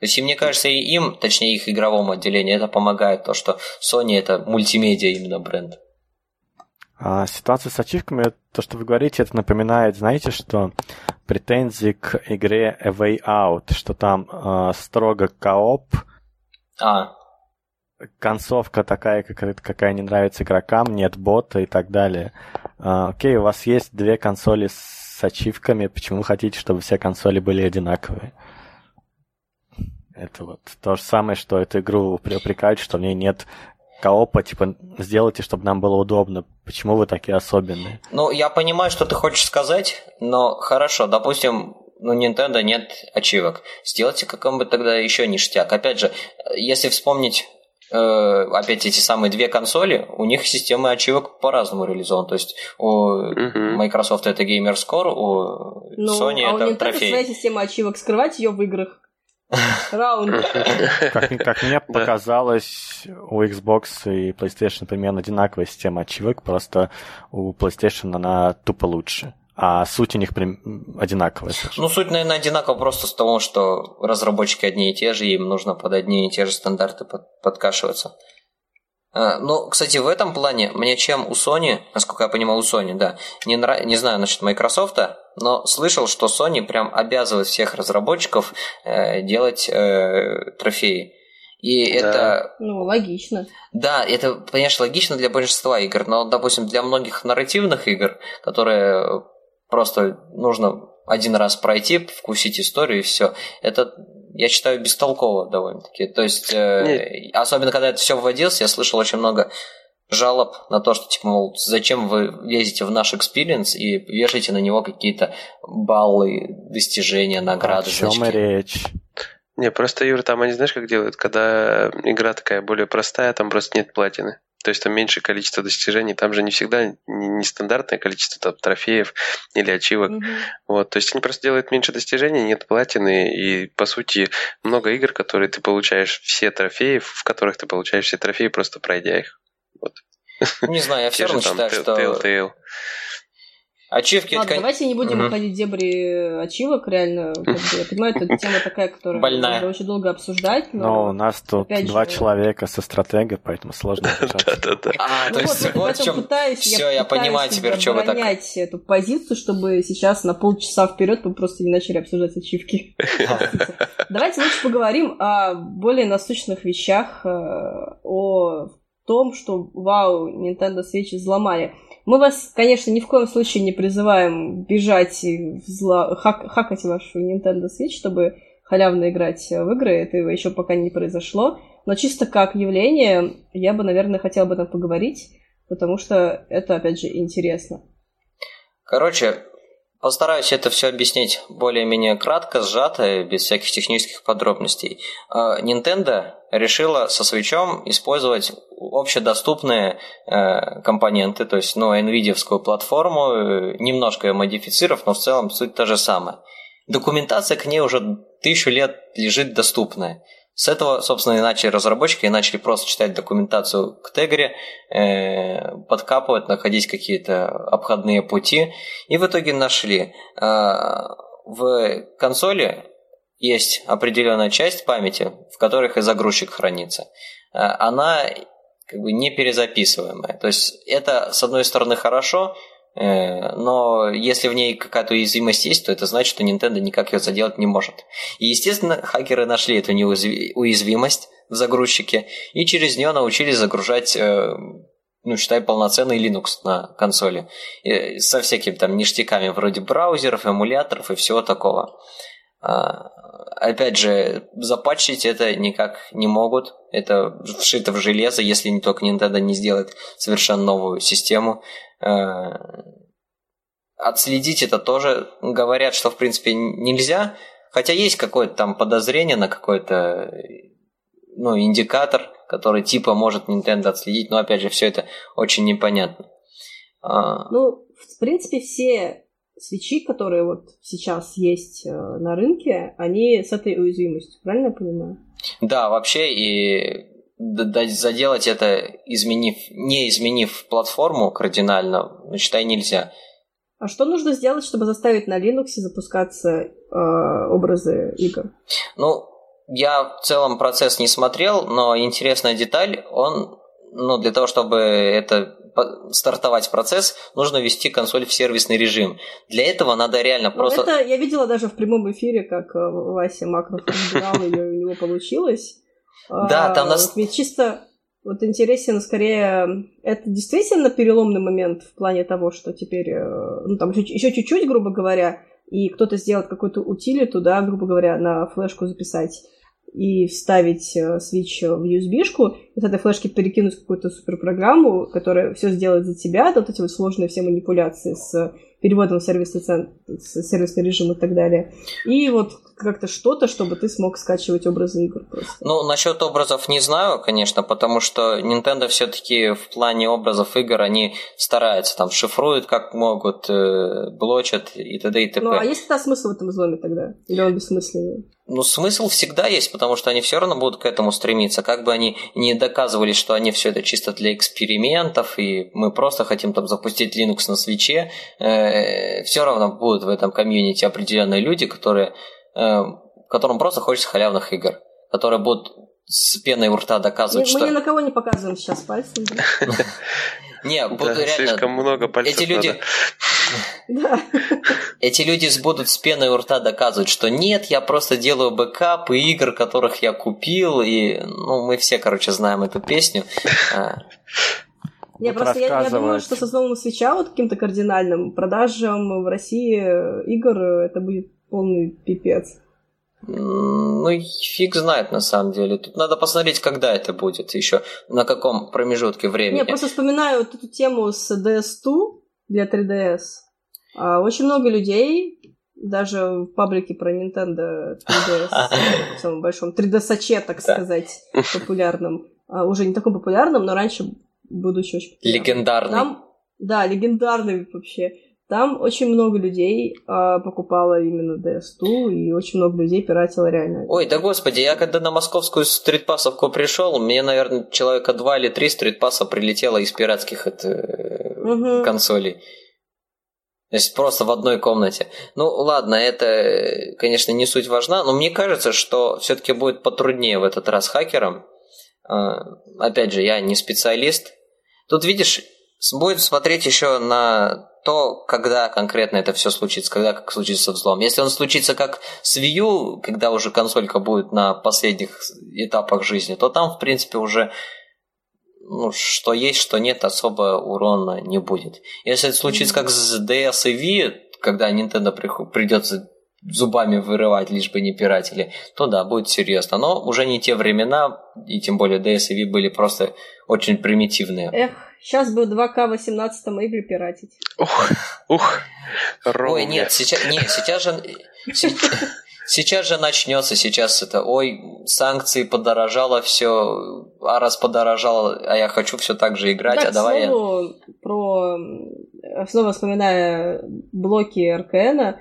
То есть, и мне кажется, и им, точнее, их игровому отделению, это помогает то, что Sony это мультимедиа именно бренд. А ситуация с ачивками, то, что вы говорите, это напоминает, знаете, что претензии к игре A Way Out, что там строго кооп, концовка такая, какая не нравится игрокам, нет бота и так далее. Окей, у вас есть две консоли с ачивками, почему вы хотите, чтобы все консоли были одинаковые? Это вот то же самое, что эту игру упрекают, что в ней нет коопа, типа, сделайте, чтобы нам было удобно. Почему вы такие особенные? Ну, я понимаю, что ты хочешь сказать, но хорошо, допустим, у Nintendo нет ачивок. Сделайте какой-нибудь тогда еще ништяк. Опять же, если вспомнить опять эти самые две консоли, у них система ачивок по-разному реализована. То есть у Microsoft это геймерскор, у Sony это трофей. У Nintendo своя система ачивок, скрывать ее в играх. Раунд. Как мне показалось, у Xbox и PlayStation примерно одинаковая система ачивок, просто у PlayStation она тупо лучше. А суть у них одинаковая. Ну, суть, наверное, одинакова просто с того, что разработчики одни и те же, им нужно под одни и те же стандарты подкашиваться. Ну, кстати, в этом плане мне чем у Sony, насколько я понимаю, у Sony, да, не знаю насчет Microsoft, но слышал, что Sony прям обязывает всех разработчиков делать трофеи. И это... Ну, логично. Да, это, конечно, логично для большинства игр, но, допустим, для многих нарративных игр, которые просто нужно один раз пройти, вкусить историю и все, это... Я считаю, бестолково довольно-таки. То есть, особенно когда это все вводилось, я слышал очень много жалоб на то, что, типа, мол, зачем вы лезете в наш экспириенс и вешаете на него какие-то баллы, достижения, награды. О чем речь? Не, просто, Юра, там они, знаешь, как делают? Когда игра такая более простая, там просто нет платины. То есть там меньшее количество достижений, там же не всегда нестандартное количество там, трофеев или ачивок. Вот, то есть они просто делают меньше достижений, нет платины, и по сути много игр, которые ты получаешь все трофеи, в которых ты получаешь все трофеи, просто пройдя их. Вот. Не знаю, я все равно считаю, что... Telltale. Ачивки... Ладно, давайте не будем уходить в дебри ачивок, реально. Я понимаю, это тема такая, которую надо очень долго обсуждать. Но у нас тут два человека со стратегией, поэтому сложно решать. Ну вот, в этом пытаюсь оборонять эту позицию, чтобы сейчас на полчаса вперед мы просто не начали обсуждать ачивки. Давайте лучше поговорим о более насущных вещах, о том, что, вау, Nintendo Switch взломали. Мы вас, конечно, ни в коем случае не призываем бежать и хакать вашу Nintendo Switch, чтобы халявно играть в игры. Этого еще пока не произошло. Но чисто как явление, я бы, наверное, хотела об этом поговорить, потому что это, опять же, интересно. Короче, постараюсь это все объяснить более-менее кратко, сжато, без всяких технических подробностей. Nintendo решила со Switch'ом использовать общедоступные компоненты, то есть, ну, NVIDIA-вскую платформу, немножко ее модифицировав, но в целом суть та же самая. Документация к ней уже 1000 лет лежит доступная. С этого, собственно, и начали разработчики, и начали просто читать документацию к Тегре, подкапывать, находить какие-то обходные пути, и в итоге нашли. В консоли есть определенная часть памяти, в которых и загрузчик хранится. Она как бы не перезаписываемая. То есть это, с одной стороны, хорошо, но если в ней какая-то уязвимость есть, то это значит, что Nintendo никак ее заделать не может. И, естественно, хакеры нашли эту уязвимость в загрузчике и через нее научились загружать, ну, считай, полноценный Linux на консоли. Со всякими там ништяками вроде браузеров, эмуляторов и всего такого. Опять же, запатчить это никак не могут. Это вшито в железо, если не только Nintendo не сделает совершенно новую систему. Отследить это тоже говорят, что в принципе нельзя. Хотя есть какое-то там подозрение на какой-то, ну, индикатор, который типа может Nintendo отследить, но опять же, все это очень непонятно. Ну, в принципе, все свечи, которые вот сейчас есть на рынке, они с этой уязвимостью, правильно я понимаю? Да, вообще и заделать это, не изменив платформу кардинально, считай, нельзя. А что нужно сделать, чтобы заставить на Linux запускаться образы игр? Ну, я в целом процесс не смотрел, но интересная деталь, для того, чтобы это стартовать процесс, нужно ввести консоль в сервисный режим. Для этого надо реально просто... Это я видела даже в прямом эфире, как Вася Макров разбирал ее, и у него получилось. Да, там нас... Мне чисто вот интересен скорее... Это действительно переломный момент в плане того, что теперь... там еще чуть-чуть, грубо говоря, и кто-то сделает какую-то утилиту, да, грубо говоря, на флешку записать и вставить свитч в USB-шку, с этой флешки перекинуть какую-то суперпрограмму, которая все сделает за тебя, вот эти вот сложные все манипуляции с переводом в сервисный режим и так далее. И вот как-то что-то, чтобы ты смог скачивать образы игр просто. Ну, насчет образов не знаю, конечно, потому что Nintendo все-таки в плане образов игр они стараются, там, шифруют как могут, блочат и т.д. и т.п. Ну, а есть ли смысл в этом изломе тогда? Или он бессмысленный? Ну, смысл всегда есть, потому что они все равно будут к этому стремиться. Как бы они не доказывали, что они все это чисто для экспериментов, и мы просто хотим там запустить Linux на свитче, все равно будут в этом комьюнити определенные люди, которым просто хочется халявных игр, которые будут с пеной у рта доказывать, что... Мы ни на кого не показываем сейчас пальцем. Не, будут реально... Слишком много пальцев надо. Да. Эти люди будут с пеной у рта доказывать, что нет, я просто делаю бэкапы игр, которых я купил, и мы все, знаем эту песню. Не, просто я думаю, что со взломом свитча вот каким-то кардинальным продажам в России игр это будет полный пипец. Ну, фиг знает, на самом деле. Тут надо посмотреть, когда это будет еще, на каком промежутке времени. Я просто вспоминаю вот эту тему с DS2 для 3DS. Очень много людей, даже в паблике про Nintendo 3DS, в самом большом 3DS-оче, так сказать, популярном. Уже не таком популярном, но раньше будучи очень популярным. Легендарный. Да, легендарный вообще. Там очень много людей покупало именно DS2, и очень много людей пиратило реально. Ой, да господи, я когда на московскую стритпассовку пришел, мне, наверное, человека 2 или 3 стритпасса прилетело из пиратских консолей. То есть просто в одной комнате. Ну, ладно, это, конечно, не суть важна, но мне кажется, что все-таки будет потруднее в этот раз хакерам. Опять же, я не специалист. Тут, видишь, будет смотреть еще на... то, когда конкретно это все случится, как случится взлом. Если он случится как с Wii U, когда уже консолька будет на последних этапах жизни, то там, в принципе, уже что есть, что нет, особо урона не будет. Если это случится как с DS и Wii, когда Nintendo придется зубами вырывать, лишь бы не пиратели, то да, будет серьезно. Но уже не те времена, и тем более DS и Wii были просто очень примитивные. Эх. Сейчас бы в 2К18 игры пиратить. Ух, ровно. Ой, нет, сейчас же начнется, сейчас это, санкции подорожало все, а раз подорожало, а я хочу все так же играть, так, а давай снова вспоминая блоки РКНа,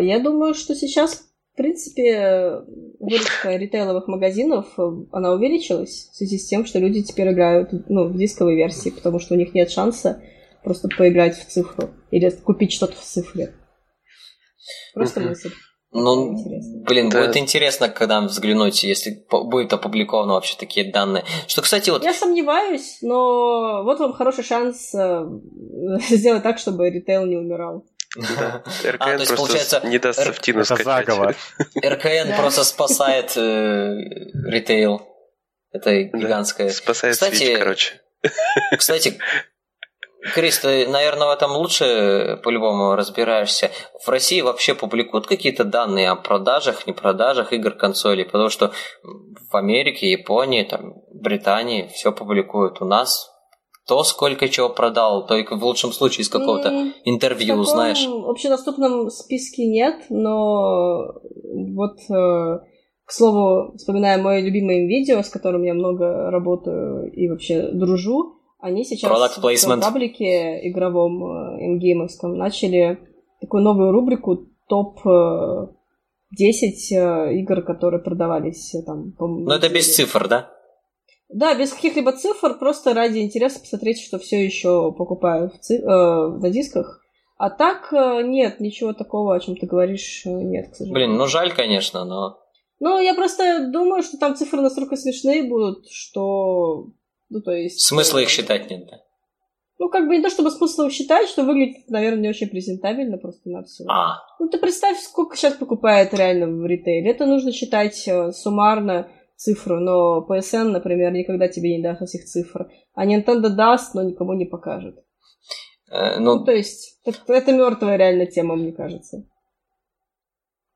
я думаю, что сейчас, в принципе, выручка ритейловых магазинов, она увеличилась в связи с тем, что люди теперь играют в дисковой версии, потому что у них нет шанса просто поиграть в цифру или купить что-то в цифре. Просто мысль. Будет интересно, когда взглянуть, если будет опубликованы вообще такие данные. Что, кстати, вот... Я сомневаюсь, но вот вам хороший шанс сделать так, чтобы ритейл не умирал. РКН просто не даст софтину скачать. РКН просто спасает ритейл. Это гигантское. Спасает свитч, короче. Кстати, Крис, ты, наверное, в этом лучше по-любому разбираешься. В России вообще публикуют какие-то данные о продажах, не продажах игр консолей, потому что в Америке, Японии, Британии все публикуют. У нас то, сколько чего продал, только в лучшем случае из какого-то интервью, знаешь. В таком общедоступном списке нет, но вот, к слову, вспоминая мое любимое видео, с которым я много работаю и вообще дружу, они сейчас в паблике игровом, имгеймовском, начали такую новую рубрику топ-10 игр, которые продавались там. Ну, это без цифр, да? Да, без каких-либо цифр, просто ради интереса посмотреть, что все еще покупаю на дисках. А так нет, ничего такого, о чем ты говоришь, нет, к сожалению. Блин, ну жаль, конечно, но... Ну, я просто думаю, что там цифры настолько смешные будут, что... Ну, то есть... Смысла их считать нет, да? Ну, как бы не то, чтобы смысла их считать, что выглядит, наверное, не очень презентабельно просто на все. Ну, ты представь, сколько сейчас покупает реально в ритейле. Это нужно считать суммарно цифру, но PSN, например, никогда тебе не даст всех цифр. А Nintendo даст, но никому не покажет. Ну, то есть, это мертвая реально тема, мне кажется.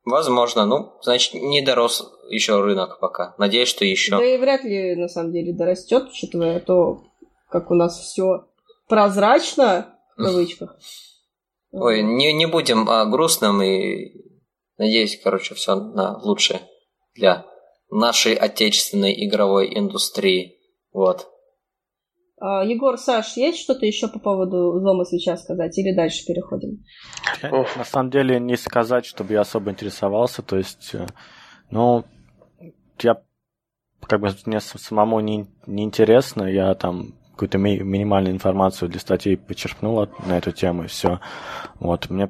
Возможно, ну, значит, не дорос еще рынок пока. Надеюсь, что еще. Да и вряд ли, на самом деле, дорастет, учитывая то, как у нас все прозрачно, в кавычках. Ой, не будем о грустном и, надеюсь, короче, все на лучшее для нашей отечественной игровой индустрии. Вот. Егор, Саш, есть что-то еще по поводу взлома свеча сказать? Или дальше переходим? На самом деле, не сказать, чтобы я особо интересовался. То есть, ну, я как бы мне самому не интересно. Я там какую-то минимальную информацию для статей почерпнул на эту тему, и все. Вот, мне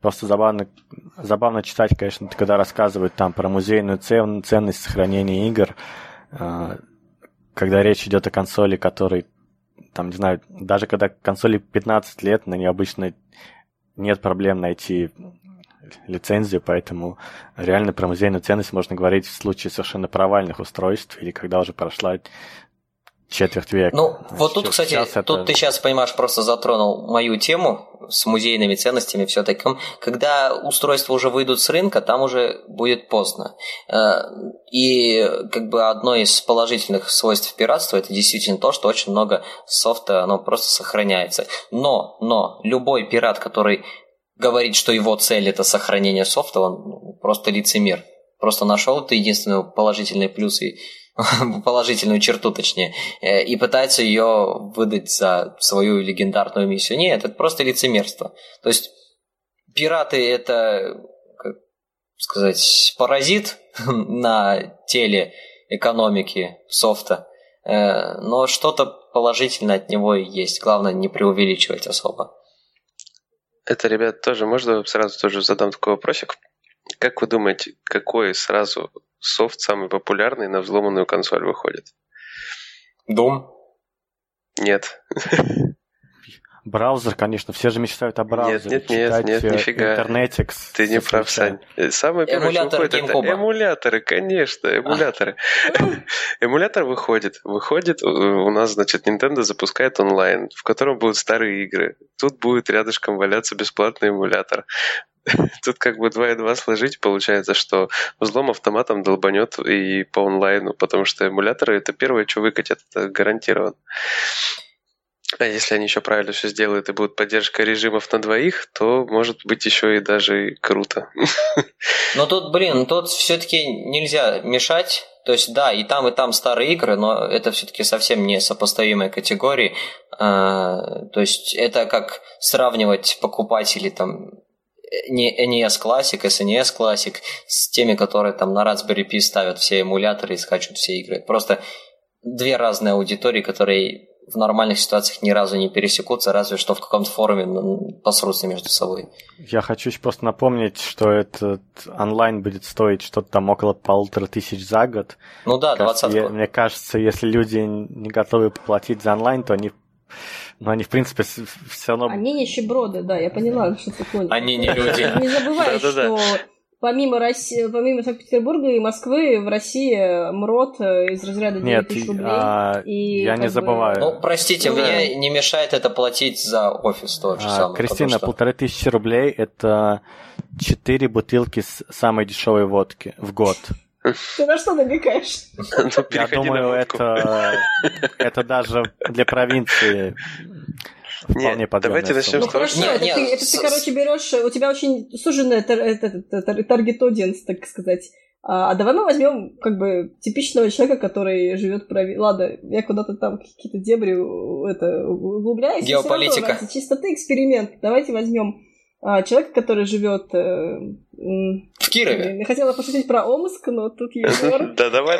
просто забавно читать, конечно, когда рассказывают там про музейную ценность сохранения игр, когда речь идет о консоли, которой, там, не знаю, даже когда консоли 15 лет, на ней обычно нет проблем найти лицензию, поэтому реально про музейную ценность можно говорить в случае совершенно провальных устройств или когда уже прошла четверть века. Ну, вот тут, кстати, ты сейчас, понимаешь, просто затронул мою тему с музейными ценностями и все таким. Когда устройства уже выйдут с рынка, там уже будет поздно. И как бы одно из положительных свойств пиратства — это действительно то, что очень много софта, оно просто сохраняется. Но любой пират, который говорит, что его цель — это сохранение софта, он просто лицемер. Просто нашел это единственный положительный плюс и положительную черту, точнее, и пытается ее выдать за свою легендарную миссию. Нет, это просто лицемерство. То есть пираты — это, как сказать, паразит на теле экономики софта, но что-то положительное от него есть. Главное, не преувеличивать особо. Это, ребят, тоже можно сразу тоже задам такой вопросик? Как вы думаете, какой сразу софт самый популярный на взломанную консоль выходит? Дом? Нет. Браузер, конечно, все же мечтают о браузере. Нет, нифига. Интернетикс. Ты не прав, Сань. Самый первый выходит это эмуляторы, конечно, эмуляторы. Эмулятор выходит, у нас, значит, Nintendo запускает онлайн, в котором будут старые игры. Тут будет рядышком валяться бесплатный эмулятор. Тут как бы 2 и 2 сложить, получается, что взлом автоматом долбанет и по онлайну, потому что эмуляторы — это первое, что выкатят, это гарантированно. А если они еще правильно все сделают и будет поддержка режимов на двоих, то может быть еще и даже круто. Но тут, блин, тут все-таки нельзя мешать. То есть, да, и там старые игры, но это все-таки совсем не сопоставимые категории. То есть, это как сравнивать покупателей там NES Classic, SNES Classic с теми, которые там на Raspberry Pi ставят все эмуляторы и скачут все игры. Просто две разные аудитории, которые в нормальных ситуациях ни разу не пересекутся, разве что в каком-то форуме посрутся между собой. Я хочу просто напомнить, что этот онлайн будет стоить что-то там около 1500 за год. Ну да, 20-ку. Мне кажется, если люди не готовы платить за онлайн, то они... Но они, в принципе, все равно... Они нищеброды, да, я поняла, что ты понял. Они не люди. Не забывай, что помимо Санкт-Петербурга и Москвы в России МРОТ из разряда 9000 рублей. Я не забываю. Ну, простите, мне не мешает это платить за офис тот же самый. Кристина, 1500 рублей – это 4 бутылки самой дешевой водки в год. Ты на что намекаешь? Я думаю, это даже для провинции вполне подъемная. Давайте начнем с того, что... Это ты, короче, берешь... У тебя очень суженная таргет-аудиенс, так сказать. А давай мы возьмем как бы типичного человека, который живет в провинции. Ладно, я куда-то там какие-то дебри углубляюсь. Геополитика. Чисто ты эксперимент. Давайте возьмем человека, который живет в Кирове. Я хотела пошутить про Омск, но тут Егор. Да, давай.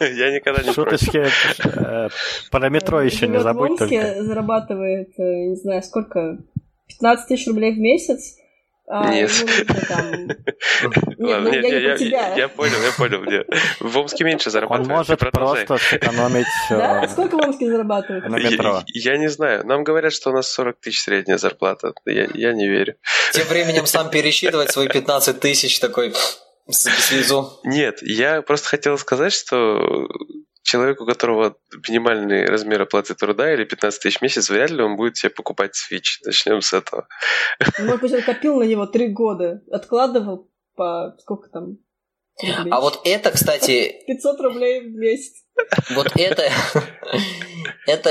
Я никогда не против. Шуточки про метро еще не забудь только. В Омске зарабатывает, не знаю, сколько, 15 тысяч рублей в месяц. Нет. Я понял. Нет. В Омске меньше зарабатывает. Он может просто сэкономить... Да? Сколько в Омске зарабатывает? На метро. Я не знаю. Нам говорят, что у нас 40 тысяч средняя зарплата. Я не верю. Тем временем сам пересчитывать свои 15 тысяч такой слезу. Нет, я просто хотел сказать, что... Человек, у которого минимальный размер оплаты труда или 15 тысяч в месяц, вряд ли он будет тебе покупать Switch. Начнем с этого. Ну, он копил на него 3 года. Откладывал по... Сколько там? Рублей. А вот это, кстати... 500 рублей в месяц. Вот это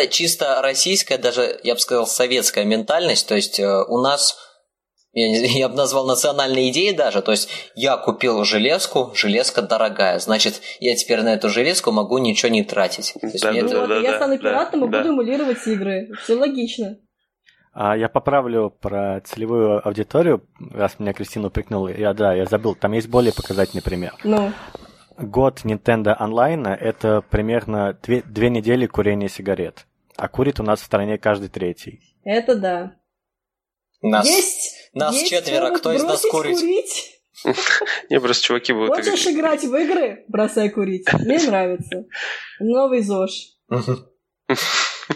чисто российская, даже, я бы сказал, советская ментальность. То есть у нас... Я бы назвал национальной идеей даже. То есть я купил железку, железка дорогая. Значит, я теперь на эту железку могу ничего не тратить. Я стану пиратом и буду эмулировать игры. Все логично. Я поправлю про целевую аудиторию, раз меня Кристина упрекнула. Я забыл, там есть более показательный пример. Ну. Год Nintendo Online – это примерно 2 недели курения сигарет. А курит у нас в стране каждый третий. Это да. Нас 4, кто из нас курить? Не, просто чуваки будут... Хочешь играть в игры? Бросай курить. Мне нравится. Новый ЗОЖ.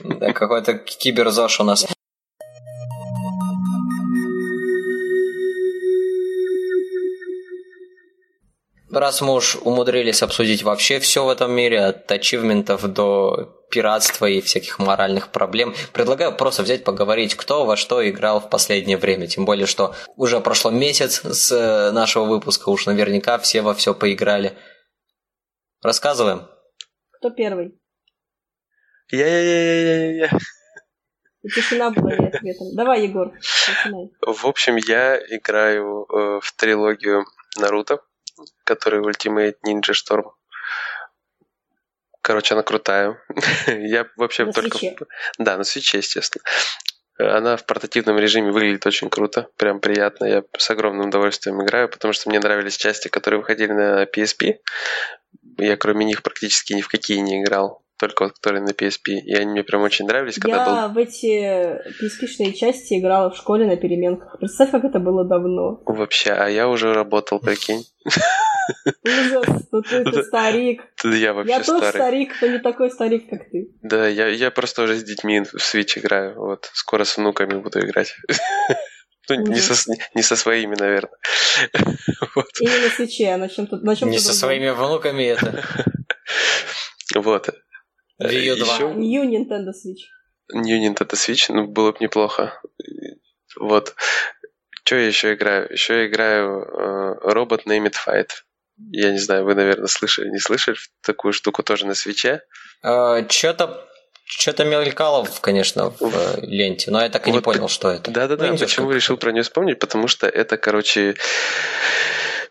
Да, какой-то кибер-ЗОЖ у нас. Раз мы уж умудрились обсудить вообще все в этом мире, от ачивментов до пиратства и всяких моральных проблем, предлагаю просто взять поговорить, кто во что играл в последнее время. Тем более, что уже прошло месяц с нашего выпуска, уж наверняка все во все поиграли. Рассказываем. Кто первый? Я. Тишина была и ответом. Давай, Егор, начинай. В общем, я играю в трилогию Наруто, который в Ultimate Ninja Storm. Короче, она крутая. Я вообще на только... Свече. Да, на Switch, естественно. Она в портативном режиме выглядит очень круто. Прям приятно. Я с огромным удовольствием играю, потому что мне нравились части, которые выходили на PSP. Я кроме них практически ни в какие не играл. Только вот которые на PSP. И они мне прям очень нравились. Я в эти PSP-шные части играла в школе на переменках. Представь, как это было давно. Вообще, а я уже работал, прикинь. Ужас, ну ты старик. Я вообще старик. Я тоже старик, но не такой старик, как ты. Да, я просто уже с детьми в Switch играю. Вот, скоро с внуками буду играть. Ну, не со своими, наверное. И не на Switch, а на чем-то другом. Не со своими внуками это. Вот. New Nintendo Switch. Ну, было бы неплохо. Вот. Что я еще играю? Еще я играю Robot Named Fight. Я не знаю, вы, наверное, слышали, не слышали такую штуку тоже на Свитче? Что-то мелькало, конечно, в ленте, но я так и не понял, что это. Да. Почему решил про нее вспомнить? Потому что это, короче...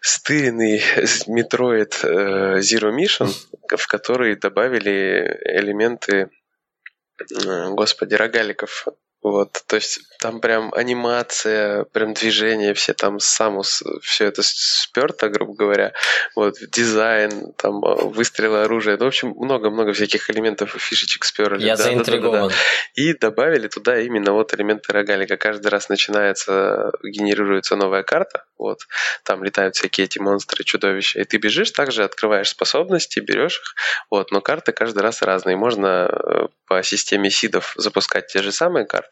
стыренный Metroid Zero Mission, в который добавили элементы, рогаликов. Вот, то есть там прям анимация, прям движение, все там Самус, все это сперто, грубо говоря, вот, дизайн, там, выстрелы оружия, ну, в общем, много-много всяких элементов и фишечек сперли. Я заинтригован. Да. И добавили туда именно вот элементы рогалика. Каждый раз генерируется новая карта, вот, там летают всякие эти монстры, чудовища, и ты бежишь, также открываешь способности, берешь их, вот, но карты каждый раз разные. Можно по системе сидов запускать те же самые карты,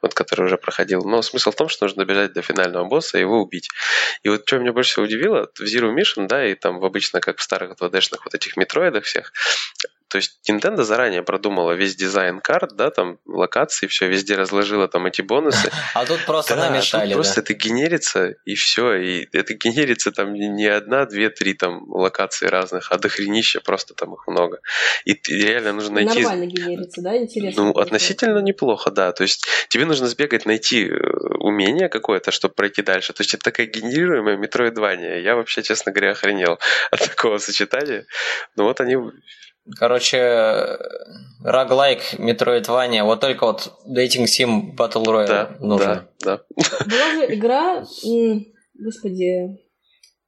вот, который уже проходил. Но смысл в том, что нужно добежать до финального босса и его убить. И вот что меня больше всего удивило, в Zero Mission, да, и там обычно, как в старых 2D-шных вот этих метроидах всех, то есть Nintendo заранее продумала весь дизайн карт, да, там локации, все, везде разложила там эти бонусы. А тут просто намешали, да. Просто это генерится, и все, и это генерится там не 1, 2, 3 там локации разных, а дохренища, просто там их много. И реально нужно найти... Нормально генерится, да, интересно? Ну, относительно неплохо, да, то есть тебе нужно сбегать, найти умение какое-то, чтобы пройти дальше. То есть это такая генерируемая метроидвания. Я вообще, честно говоря, охренел от такого сочетания. Ну вот они... Короче, роглайк, метроидвания, вот только вот Dating Sim Battle Royale нужен. Да. Была же игра... Господи,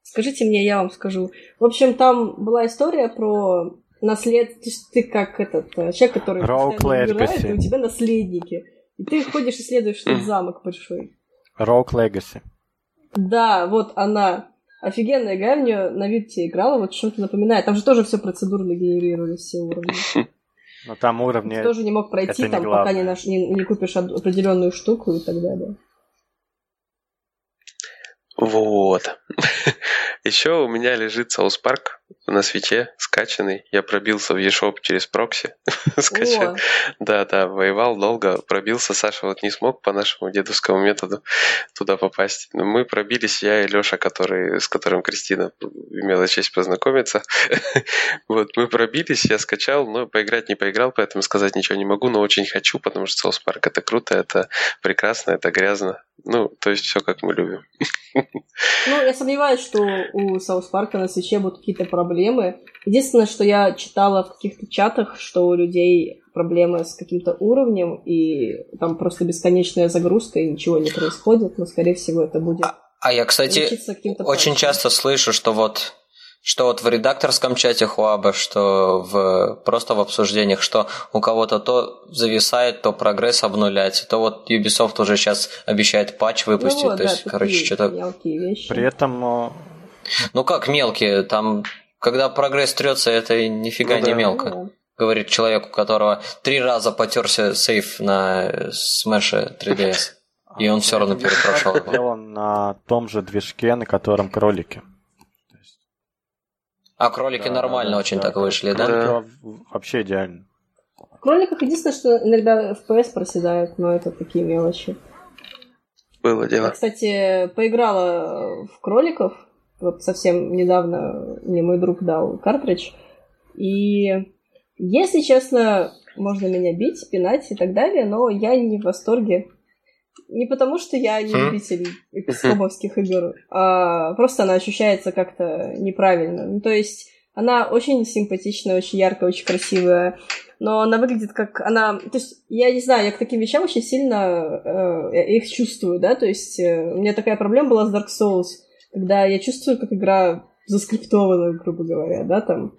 скажите мне, я вам скажу. В общем, там была история про наслед... Ты как этот человек, который постоянно умирает, и у тебя наследники. И ты ходишь и следуешь этот замок большой. Rogue Legacy. Да, вот она... Офигенная игра, в неё на Вирте играла, вот чем-то напоминает. Там же тоже все процедурно генерировали, все уровни. Но там уровни... Ты тоже не мог пройти, там, пока не купишь определенную штуку и так далее. Вот. Еще у меня лежит South Park на свитче, скачанный. Я пробился в eShop через прокси. Скачал. Да, воевал долго, пробился. Саша вот не смог по нашему дедовскому методу туда попасть. Но мы пробились, я и Леша, с которым Кристина имела честь познакомиться. Вот, мы пробились, я скачал, но поиграть не поиграл, поэтому сказать ничего не могу, но очень хочу, потому что South Park — это круто, это прекрасно, это грязно. Ну, то есть все, как мы любим. Ну, я сомневаюсь, что у South Park на свитче будут какие-то проблемы. Единственное, что я читала в каких-то чатах, что у людей проблемы с каким-то уровнем, и там просто бесконечная загрузка, и ничего не происходит, но, скорее всего, это будет... А я, кстати, очень часто слышу, что вот в редакторском чате Хуаба, что просто в обсуждениях, что у кого-то то зависает, то прогресс обнуляется, то вот Ubisoft уже сейчас обещает патч выпустить. Ну, вот, то есть, короче, что-то... Мелкие вещи. При этом... Ну как мелкие? Там, когда прогресс трется, это нифига не мелко. Ну, да. Говорит человек, у которого 3 раза потерся сейф на Smash 3DS. И он все равно перепрошел его. Сделан на том же движке, на котором кролики. А кролики нормально очень так вышли, да? Вообще идеально. В кроликах единственное, что иногда FPS проседает, но это такие мелочи. Было дело. Я, кстати, поиграла в кроликов. Вот совсем недавно мне мой друг дал картридж. И, если честно, можно меня бить, пинать и так далее, но я не в восторге. Не потому, что я не любитель экскомовских игр, а просто она ощущается как-то неправильно. Ну, то есть она очень симпатичная, очень яркая, очень красивая, но она выглядит как... То есть я не знаю, я к таким вещам очень сильно их чувствую, да, то есть у меня такая проблема была с Dark Souls, когда я чувствую, как игра заскриптована, грубо говоря, да, там.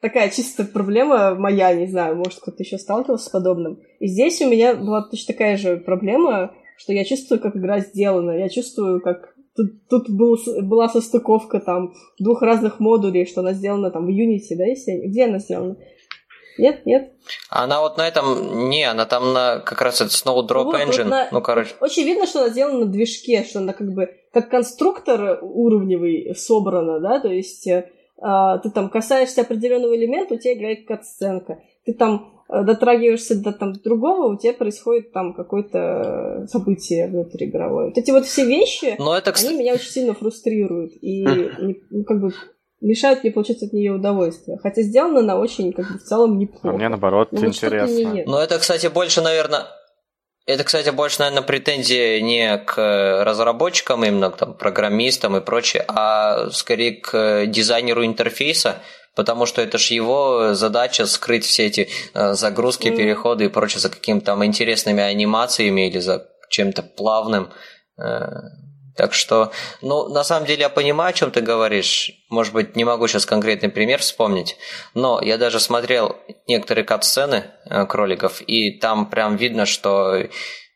Такая чисто проблема моя, не знаю, может, кто-то еще сталкивался с подобным. И здесь у меня была точно такая же проблема, что я чувствую, как игра сделана, я чувствую, как тут была состыковка там 2 разных модулей, что она сделана там в Unity, да, если... Где она сделана? Нет. Она вот на этом... Не, она там на как раз этот Snowdrop Engine. Вот короче. Очень видно, что она сделана на движке, что она как бы как конструктор уровневый собрана, да, то есть ты там касаешься определенного элемента, у тебя играет катсценка. Ты там дотрагиваешься до там другого, у тебя происходит там какое-то событие внутриигровое. Вот эти вот все вещи, они меня очень сильно фрустрируют. И как бы... мешают мне получать от нее удовольствие. Хотя сделана она очень, как бы, в целом неплохо. А мне, наоборот, интересно. Но это, кстати, больше, наверное... претензии не к разработчикам, именно к там, программистам и прочее, а скорее к дизайнеру интерфейса, потому что это же его задача скрыть все эти загрузки, переходы и прочее за какими-то там интересными анимациями или за чем-то плавным... Так что, на самом деле я понимаю, о чем ты говоришь. Может быть, не могу сейчас конкретный пример вспомнить, но я даже смотрел некоторые кат-сцены кроликов, и там прям видно, что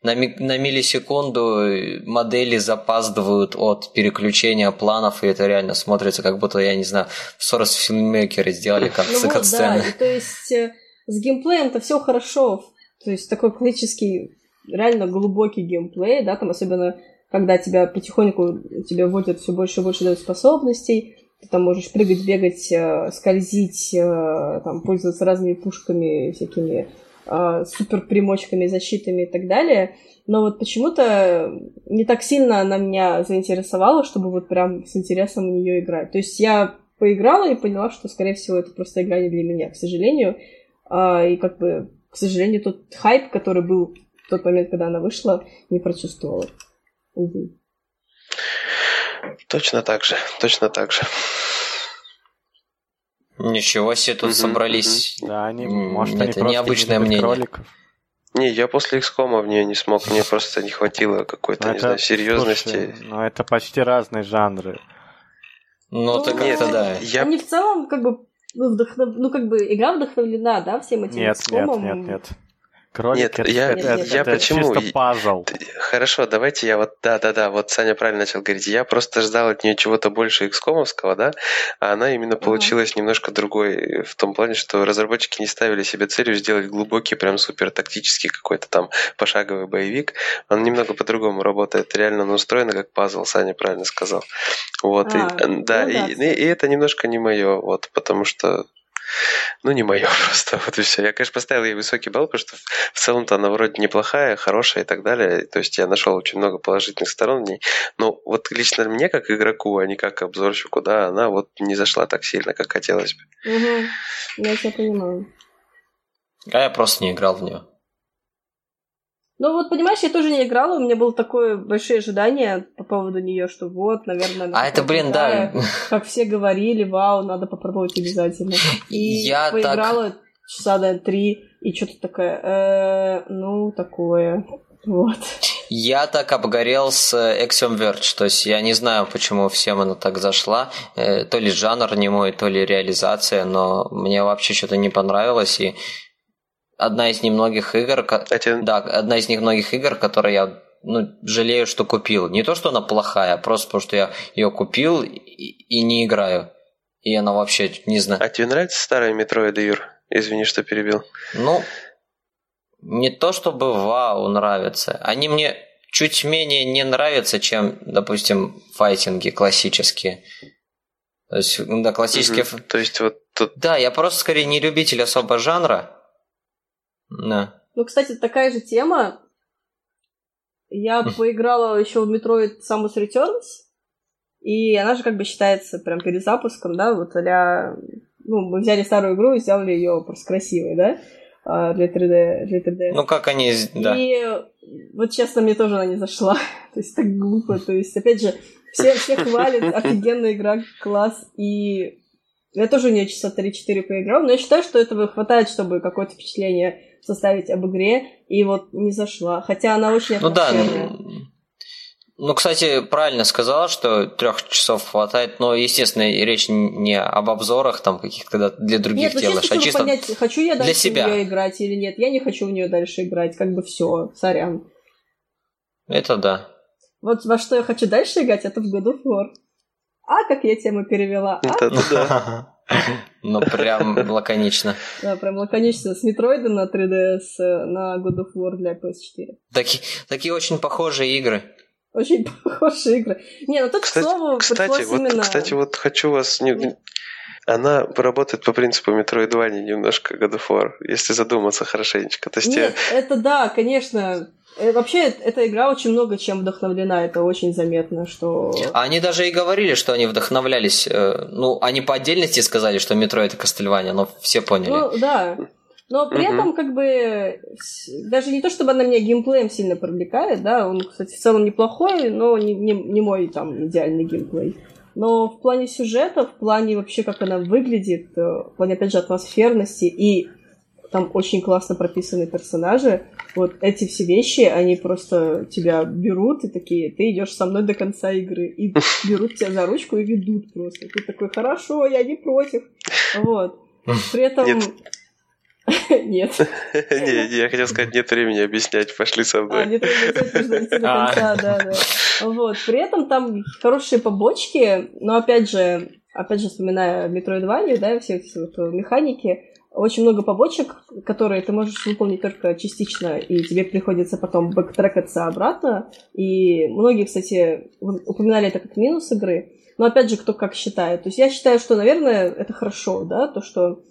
на миллисекунду модели запаздывают от переключения планов, и это реально смотрится, как будто, я не знаю, в Source Filmmaker сделали кат-сцены. Да, то есть с геймплеем-то все хорошо. То есть такой классический, реально глубокий геймплей, да, там особенно... Когда тебя потихоньку вводят все больше и больше дают способностей, ты там можешь прыгать, бегать, скользить, там, пользоваться разными пушками, всякими суперпримочками, защитами и так далее. Но вот почему-то не так сильно она меня заинтересовала, чтобы вот прям с интересом в нее играть. То есть я поиграла и поняла, что, скорее всего, это просто игра не для меня, к сожалению. И как бы, к сожалению, тот хайп, который был в тот момент, когда она вышла, не прочувствовала. Точно так же. Ничего себе, тут собрались. Да, они, может, это необычное мнение. Кроликов. Не, я после XCOM в нее не смог, мне просто не хватило какой-то, не знаю, серьезности. Ну, это почти разные жанры. Ну, так это да. Они в целом, как бы, ну, как бы, игра вдохновлена, да, всем этим XCOM? Нет. Кролики, нет, это чисто пазл. Хорошо, давайте я вот, да, вот Саня правильно начал говорить, я просто ждал от нее чего-то больше XCOM-овского, да, а она именно получилась немножко другой, в том плане, что разработчики не ставили себе целью сделать глубокий, прям супер тактический какой-то там пошаговый боевик, он немного по-другому работает, реально она устроена как пазл, Саня правильно сказал. Вот, и это немножко не мое, вот, потому что ну, не мое просто, вот и все. Я, конечно, поставил ей высокий балл, потому что в целом-то она вроде неплохая, хорошая и так далее. То есть я нашел очень много положительных сторон в ней. Но вот лично мне, как игроку, а не как обзорщику, да, она вот не зашла так сильно, как хотелось бы. Угу, я тебя понимаю. А я просто не играл в нее. Ну вот, понимаешь, я тоже не играла, у меня было такое большое ожидание по поводу нее, что вот, наверное... А это, блин, такая, да. Как все говорили, вау, надо попробовать обязательно. И я поиграла часа, наверное, 3, и что-то такое, ну, такое, вот. Я так обгорел с Axiom Verge, то есть я не знаю, почему всем она так зашла, то ли жанр не мой, то ли реализация, но мне вообще что-то не понравилось, и... Одна из немногих игр, которые я жалею, что купил. Не то, что она плохая, а просто потому, что я ее купил и не играю. И она вообще не знаю. А тебе нравится старая Metroid, Юр? Извини, что перебил. Ну, не то, чтобы вау нравится. Они мне чуть менее не нравятся, чем, допустим, файтинги классические. То есть, да, классические... То есть, вот тут... Да, я просто, скорее, не любитель особо жанра. No. Ну, кстати, такая же тема. Я поиграла еще в Metroid Samus Returns, и она же как бы считается прям перезапуском, да, вот а-ля... Ну, мы взяли старую игру и сделали ее просто красивой, да, для 3D. Ну, как они... Да. И вот, честно, мне тоже она не зашла. То есть, так глупо. То есть, опять же, все хвалят, офигенная игра, класс, и... Я тоже у нее часа 3-4 поиграл, но я считаю, что этого хватает, чтобы какое-то впечатление составить об игре, и вот не зашла. Хотя она очень атмосферная. Ну, кстати, правильно сказала, что 3 часов хватает, но, естественно, речь не об обзорах там каких-то для других дел. Нет, ну, чисто понять, хочу я дальше в нее играть или нет. Я не хочу в нее дальше играть, как бы все, сорян. Это да. Вот во что я хочу дальше играть, это в God of War. А, как я тему перевела? Ну, прям лаконично. Да, прям лаконично. С Метроида на 3DS на God of War для PS4. Такие очень похожие игры. Очень похожие игры. Не, ну тут, к слову, пришлось именно... Кстати, вот хочу вас... Она работает по принципу Metroidvania немножко, God of War, если задуматься хорошенечко. То есть нет, это да, конечно. Вообще, эта игра очень много чем вдохновлена, это очень заметно, что... Они даже и говорили, что они вдохновлялись, ну, они по отдельности сказали, что Metroid и Castlevania, но все поняли. Ну, да. Но при этом, как бы, даже не то, чтобы она меня геймплеем сильно привлекает, да, он, кстати, в целом неплохой, но не мой, там, идеальный геймплей. Но в плане сюжета, в плане вообще, как она выглядит, в плане, опять же, атмосферности, и там очень классно прописаны персонажи, вот эти все вещи, они просто тебя берут и такие, ты идешь со мной до конца игры, и берут тебя за ручку и ведут просто. Ты такой, хорошо, я не против. Вот. При этом... Нет. Я хотел сказать, нет времени объяснять, пошли со мной. Нет времени объяснять, до конца, да. Вот, при этом там хорошие побочки, но опять же, вспоминая Metroidvania, да, все эти вот механики, очень много побочек, которые ты можешь выполнить только частично, и тебе приходится потом бэктрекаться обратно, и многие, кстати, упоминали это как минус игры, но опять же, кто как считает. То есть я считаю, что, наверное, это хорошо, да, то, что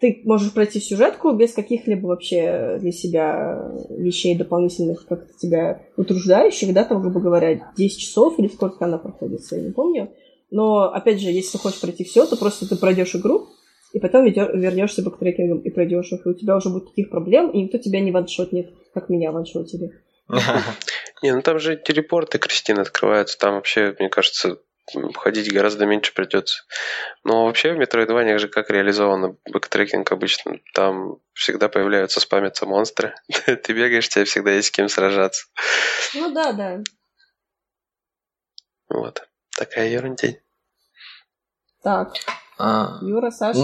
ты можешь пройти сюжетку без каких-либо вообще для себя вещей дополнительных, как-то тебя утруждающих, да, там, грубо говоря, 10 часов или сколько она проходится, я не помню. Но, опять же, если ты хочешь пройти все, то просто ты пройдешь игру, и потом вернешься бэктрекингом и пройдешь их, и у тебя уже будет таких проблем, и никто тебя не ваншотнет, как меня ваншотили. Не, ну там же телепорты, Кристина, открываются, там вообще, мне кажется... ходить гораздо меньше придется. Но вообще в метроидваниях же как реализован бэктрекинг обычно? Там всегда появляются, спамятся монстры. Ты бегаешь, тебе всегда есть с кем сражаться. Ну да, да. Вот. Такая ерундень. Так. Юра, Саша.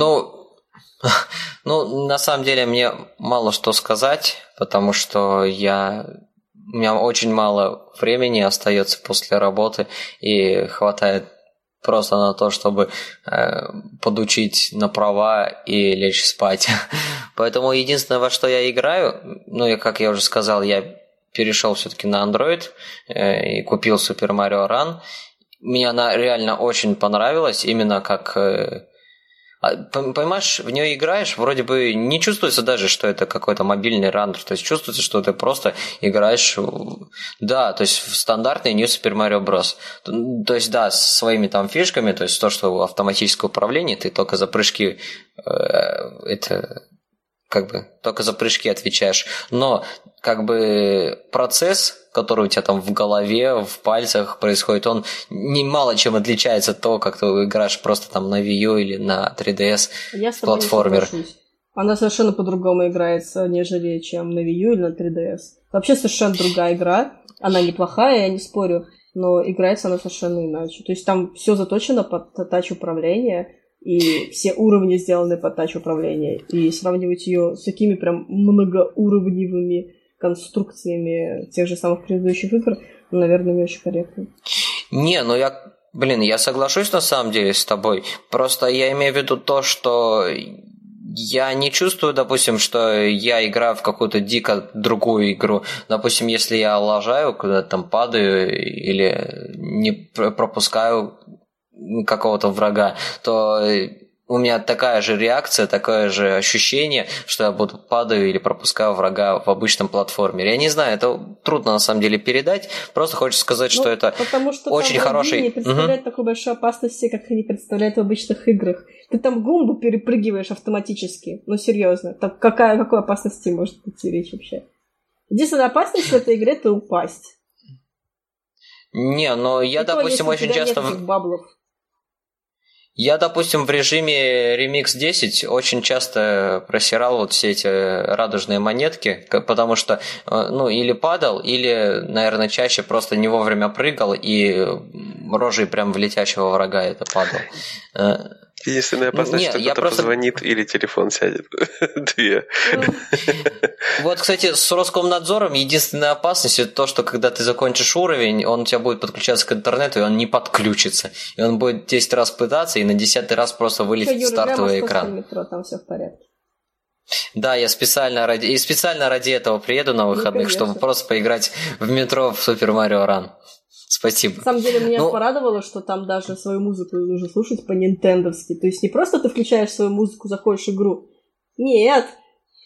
Ну, на самом деле, мне мало что сказать, потому что у меня очень мало времени остается после работы, и хватает просто на то, чтобы подучить на права и лечь спать. Поэтому единственное, во что я играю, как я уже сказал, я перешел все-таки на Android и купил Super Mario Run. Мне она реально очень понравилась, именно как... Понимаешь, в нее играешь, вроде бы не чувствуется даже, что это какой-то мобильный рандер, то есть чувствуется, что ты просто играешь, да, то есть в стандартный New Super Mario Bros. То есть, да, со своими там фишками, то есть то, что автоматическое управление, ты только за прыжки отвечаешь, но процесс, который у тебя там в голове, в пальцах происходит, он немало чем отличается от того, как ты играешь просто там на Wii U или на 3DS платформер. Она совершенно по-другому играется, нежели чем на Wii U или на 3DS. Вообще совершенно другая игра, она неплохая, я не спорю, но играется она совершенно иначе. То есть там все заточено под тач-управление, и все уровни сделаны под тач-управление, и сравнивать ее с такими прям многоуровневыми конструкциями тех же самых предыдущих игр, наверное, не очень корректно. Я соглашусь на самом деле с тобой. Просто я имею в виду то, что я не чувствую, допустим, что я играю в какую-то дико другую игру. Допустим, если я лажаю, куда-то там падаю или не пропускаю какого-то врага, то у меня такая же реакция, такое же ощущение, что я падаю или пропускаю врага в обычном платформере. Я не знаю, это трудно на самом деле передать. Просто хочется сказать, что это очень хороший... не представляет такой большой опасности, как они представляют в обычных играх. Ты там гумбу перепрыгиваешь автоматически. Ну, серьезно. Так какой опасности может идти речь вообще? Единственная опасность в этой игре – это упасть. Очень часто... Я, допустим, в режиме Remix 10 очень часто просирал все эти радужные монетки, потому что, или падал, или, наверное, чаще просто не вовремя прыгал, и рожей прям в летящего врага это падал. Единственная опасность, что кто-то позвонит или телефон сядет. Две. Вот, кстати, с Роскомнадзором единственная опасность это то, что когда ты закончишь уровень, он у тебя будет подключаться к интернету, и он не подключится. И он будет 10 раз пытаться, и на 10-й раз просто вылетит стартовый экран. Метро, там все в порядке. Да, я специально ради этого приеду на выходных, чтобы просто поиграть в метро в Super Mario Run. Спасибо. На самом деле, меня порадовало, что там даже свою музыку нужно слушать по-нинтендовски. То есть не просто ты включаешь свою музыку, заходишь в игру. Нет!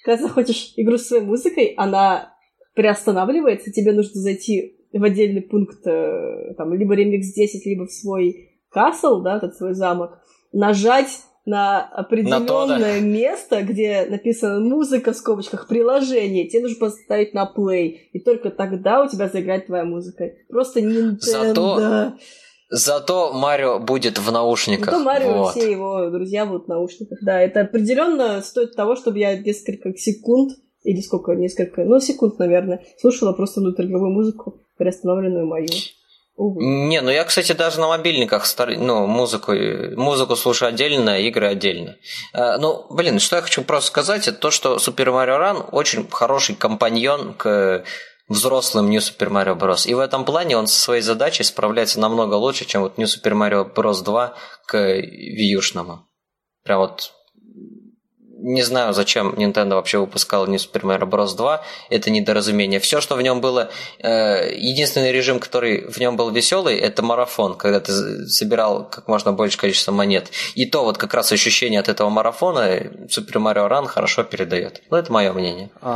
Когда заходишь игру с своей музыкой, она приостанавливается, и тебе нужно зайти в отдельный пункт, там, либо Remix 10, либо в свой касл, да, этот свой замок, нажать на определенное место, где написано «музыка» в скобочках, «приложение», тебе нужно поставить на плей, и только тогда у тебя заиграет твоя музыка. Просто Nintendo. Зато Марио будет в наушниках. Зато Марио и все его друзья будут в наушниках. Да, это определенно стоит того, чтобы я секунд, наверное, слушала просто внутриигровую музыку, приостановленную мою. Угу. Я, кстати, даже на мобильниках музыку слушаю отдельно, игры отдельно. Что я хочу просто сказать, это то, что Super Mario Run очень хороший компаньон к взрослым New Super Mario Bros. И в этом плане он со своей задачей справляется намного лучше, чем вот New Super Mario Bros. 2 к Wii-шному. Прям вот не знаю, зачем Nintendo вообще выпускала New Super Mario Bros. 2. Это недоразумение. Все, что в нем было... единственный режим, который в нем был веселый, это марафон, когда ты собирал как можно большее количество монет. И то вот как раз ощущение от этого марафона Super Mario Run хорошо передает. Это мое мнение. У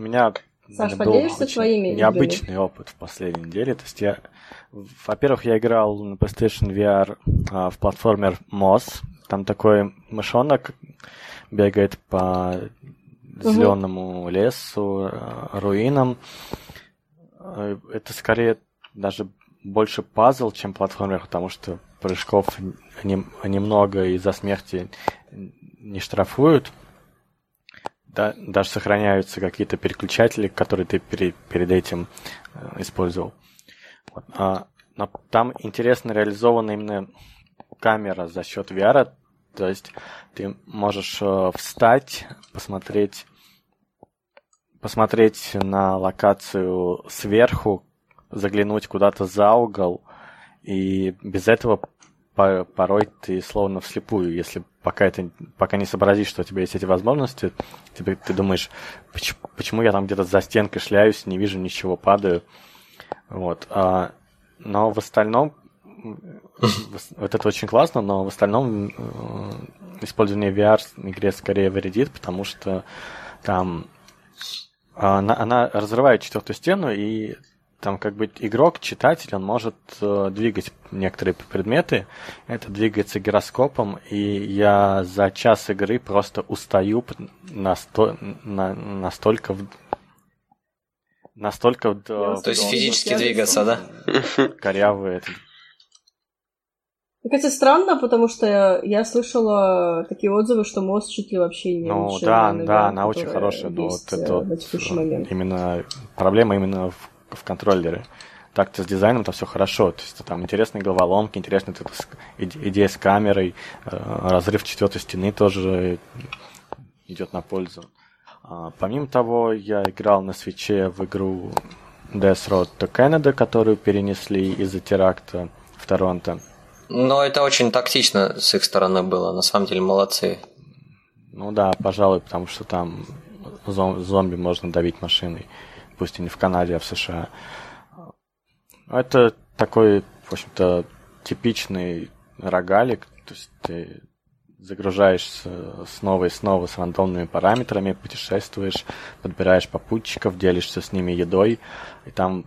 меня... Саш, поделишься своими необычный играми? Опыт в последней неделе. То есть я играл на PlayStation VR в платформер Moss. Там такой мышонок бегает по зеленому лесу, руинам. Это скорее даже больше пазл, чем платформер, потому что прыжков немного из-за смерти не штрафуют. Да, даже сохраняются какие-то переключатели, которые ты перед этим использовал. Вот. Там интересно реализована именно камера за счет VR. То есть ты можешь встать, посмотреть на локацию сверху, заглянуть куда-то за угол, и без этого порой ты словно вслепую, если пока не сообразишь, что у тебя есть эти возможности, ты думаешь, почему я там где-то за стенкой шляюсь, не вижу ничего, падаю. Вот. Но в остальном вот это очень классно, но в остальном использование VR в игре скорее вредит, потому что там она разрывает четвертую стену, и там как бы игрок, читатель, он может двигать некоторые предметы. Это двигается гироскопом, и я за час игры просто устаю настолько... То есть физически двигаться, да? Корявые. Так это странно, потому что я слышала такие отзывы, что мост чуть ли вообще не лучше. Да, она очень хорошая. Именно проблема именно в контроллере. Так-то с дизайном там все хорошо. То есть там интересные головоломки, интересная идея с камерой, разрыв четвертой стены тоже идет на пользу. Помимо того, я играл на свитче в игру Death Road to Canada, которую перенесли из-за теракта в Торонто. Но это очень тактично с их стороны было. На самом деле молодцы. Ну да, пожалуй, потому что там зомби можно давить машиной. Пусть и не в Канаде, а в США. Это такой, в общем-то, типичный рогалик. То есть ты загружаешься снова и снова с рандомными параметрами, путешествуешь, подбираешь попутчиков, делишься с ними едой. И там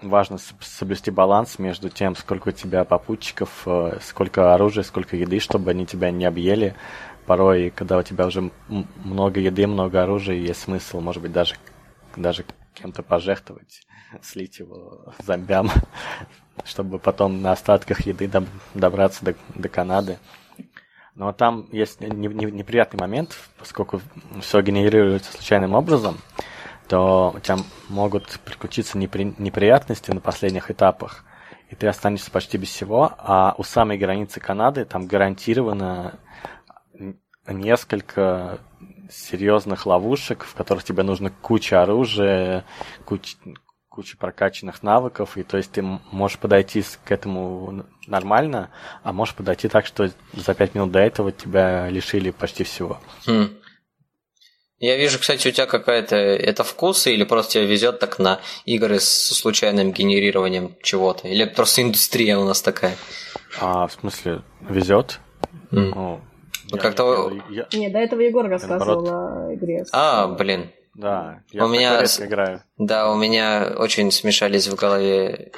важно соблюсти баланс между тем, сколько у тебя попутчиков, сколько оружия, сколько еды, чтобы они тебя не объели. Порой, когда у тебя уже много еды, много оружия, есть смысл, может быть, даже кем-то пожертвовать, слить его зомбям, чтобы потом на остатках еды добраться до Канады. Но там есть неприятный момент, поскольку все генерируется случайным образом, то у тебя могут приключиться неприятности на последних этапах, и ты останешься почти без всего, а у самой границы Канады там гарантированно несколько серьезных ловушек, в которых тебе нужно куча оружия, куча прокачанных навыков, и то есть ты можешь подойти к этому нормально, а можешь подойти так, что за 5 минут до этого тебя лишили почти всего. Я вижу, кстати, у тебя какая-то... Это вкус или просто тебя везет так на игры со случайным генерированием чего-то? Или это просто индустрия у нас такая? В смысле, везет? Ну... Не, до этого Егор рассказывал о игре. Блин. Да, я редко играю. Да, у меня очень смешались в голове.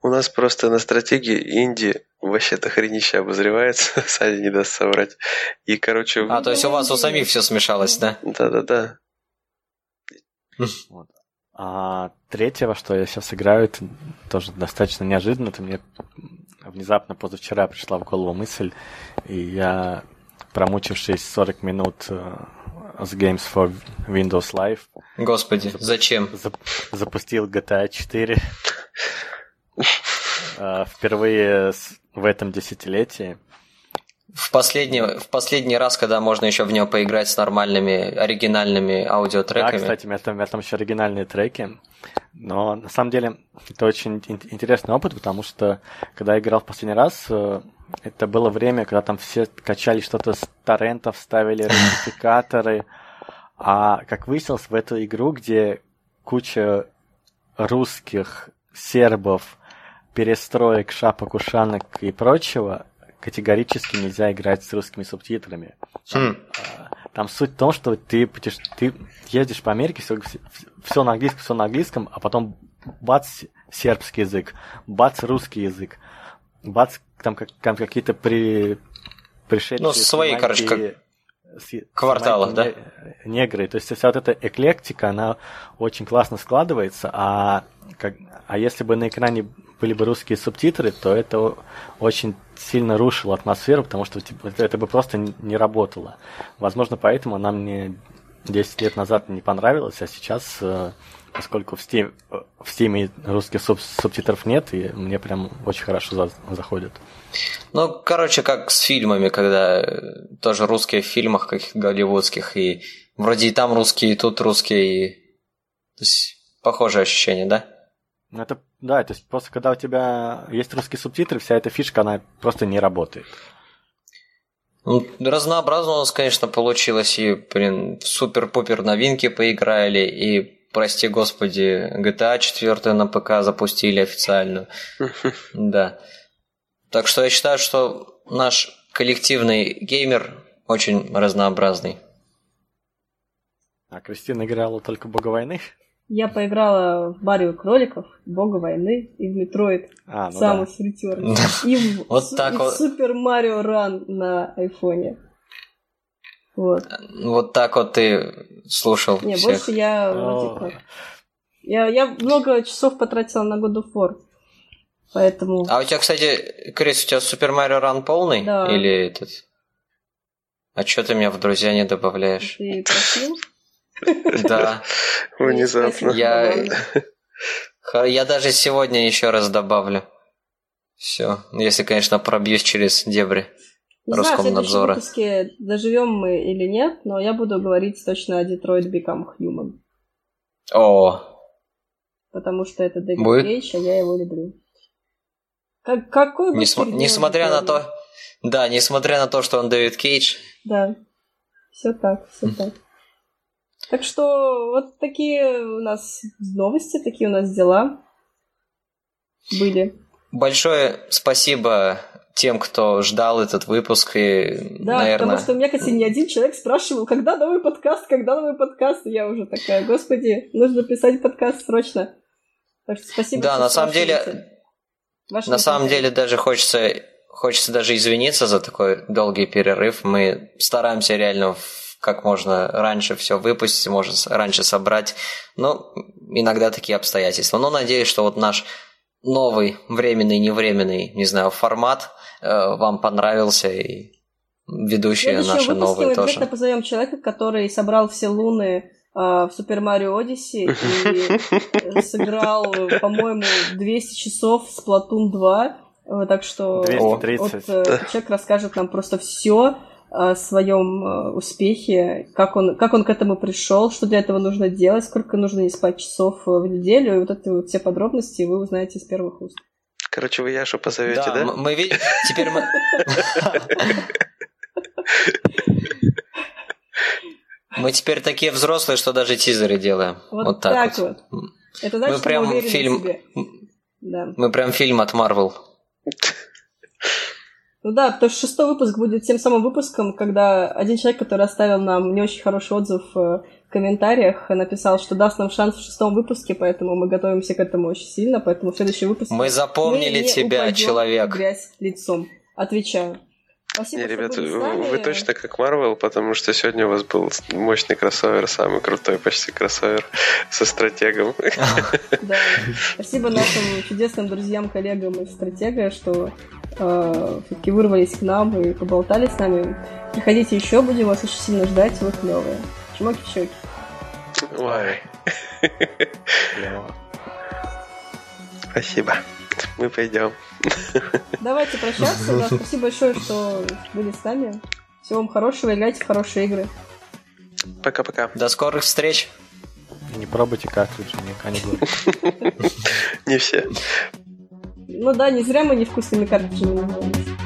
У нас просто на стратегии инди вообще-то хренища обозревается, Саня не даст соврать. И, короче... то есть у вас у самих все смешалось, да? Да. Вот. Третье, во что я сейчас играю, это тоже достаточно неожиданно. Это мне внезапно позавчера пришла в голову мысль, и я... промучившись 40 минут с Games for Windows Live. Господи, зачем? Запустил GTA 4. Впервые в этом десятилетии. В последний раз, когда можно еще в него поиграть с нормальными, оригинальными аудиотреками. Да, кстати, у меня там еще оригинальные треки. Но на самом деле это очень интересный опыт, потому что когда я играл в последний раз, это было время, когда там все качали что-то с торрентов, ставили русификаторы. А как выяснилось, в эту игру, где куча русских, сербов, перестроек, шапок, ушанок и прочего, категорически нельзя играть с русскими субтитрами. Там суть в том, что ты ездишь по Америке, все на английском, а потом бац, сербский язык, бац, русский язык, бац, там какие-то пришельцы... свои, короче, кварталы, да? Негры. То есть вся вот эта эклектика, она очень классно складывается, а если бы на экране были бы русские субтитры, то это очень сильно рушило атмосферу, потому что это бы просто не работало. Возможно, поэтому она мне 10 лет назад не понравилась, а сейчас, поскольку в Steam русских субтитров нет, и мне прям очень хорошо заходит. Ну, короче, как с фильмами, когда тоже русские в фильмах каких-то голливудских, и вроде и там русские, и тут русские, и... То есть похожее ощущение, да? Это, да, то есть просто когда у тебя есть русские субтитры, вся эта фишка, она просто не работает. Ну, разнообразно у нас, конечно, получилось, и, блин, супер-пупер новинки поиграли, и, прости господи, GTA 4 на ПК запустили официально. Да. Так что я считаю, что наш коллективный геймер очень разнообразный. А Кристина играла только в Бога войны? Я поиграла в Марио Кроликов, Бога войны и в Метроид Самус Return. И в Супер Марио Ран на айфоне. Вот так вот ты слушал всех. Не, больше я вроде как. Я много часов потратила на God of War. Поэтому... А у тебя, кстати, Крис, у тебя Супер Марио Ран полный? Да. Или этот? А чё ты меня в друзья не добавляешь? Ты просил? Да. Внезапно. Я даже сегодня еще раз добавлю. Все. Если, конечно, пробьюсь через дебри Роскомнадзора. Не знаю, в следующем выпуске доживем мы или нет, но я буду говорить точно о Detroit Become Human. О. Потому что это Дэвид Кейдж, а я его люблю. Какой бы несмотря на то... Да, несмотря на то, что он Дэвид Кейдж. Да. Все так, все так. Так что вот такие у нас новости, такие у нас дела были. Большое спасибо тем, кто ждал этот выпуск. И, да, наверное... потому что у меня, кстати, не один человек спрашивал, когда новый подкаст? И я уже такая, господи, нужно писать подкаст срочно. Так что спасибо. Да, на самом деле, даже хочется даже извиниться за такой долгий перерыв. Мы стараемся реально как можно раньше все выпустить, можно раньше собрать. Но иногда такие обстоятельства. Но надеюсь, что вот наш новый, временный, невременный, не знаю, формат вам понравился, и ведущие наши новые тоже. В следующем выпуске мы обязательно позовем человека, который собрал все луны в Super Mario Odyssey и сыграл, по-моему, 200 часов в Splatoon 2. Так что 230. Человек расскажет нам просто все о своем успехе, как он к этому пришел, что для этого нужно делать, сколько нужно не спать часов в неделю, и вот эти вот все подробности вы узнаете из первых уст. Короче, вы Яшу позовете, да? Да, мы видим... Теперь мы... Мы теперь такие взрослые, что даже тизеры делаем. Вот так вот. Это значит, что мы уверены в себе. Мы прям фильм от Marvel. Ну да, потому что 6-й выпуск будет тем самым выпуском, когда один человек, который оставил нам не очень хороший отзыв в комментариях, написал, что даст нам шанс в 6-м выпуске, поэтому мы готовимся к этому очень сильно, поэтому в следующем выпуске мы запомнили тебя, человек. Грязь лицом. Отвечаю. Спасибо, не, ребята, вы точно как Marvel, потому что сегодня у вас был мощный кроссовер, самый крутой почти кроссовер со стратегом. Да. Спасибо нашим чудесным друзьям, коллегам из стратега, что все-таки вырвались к нам и поболтали с нами. Приходите еще, будем вас очень сильно ждать, вы клевые. Чмоки-чоки. Ой. Спасибо. Мы пойдем. Давайте прощаться. Да, спасибо большое, что были с нами. Всего вам хорошего, играйте в хорошие игры. Пока-пока. До скорых встреч. И не пробуйте картриджи, они будут. Не все. Ну да, не зря мы невкусными картриджами называемся.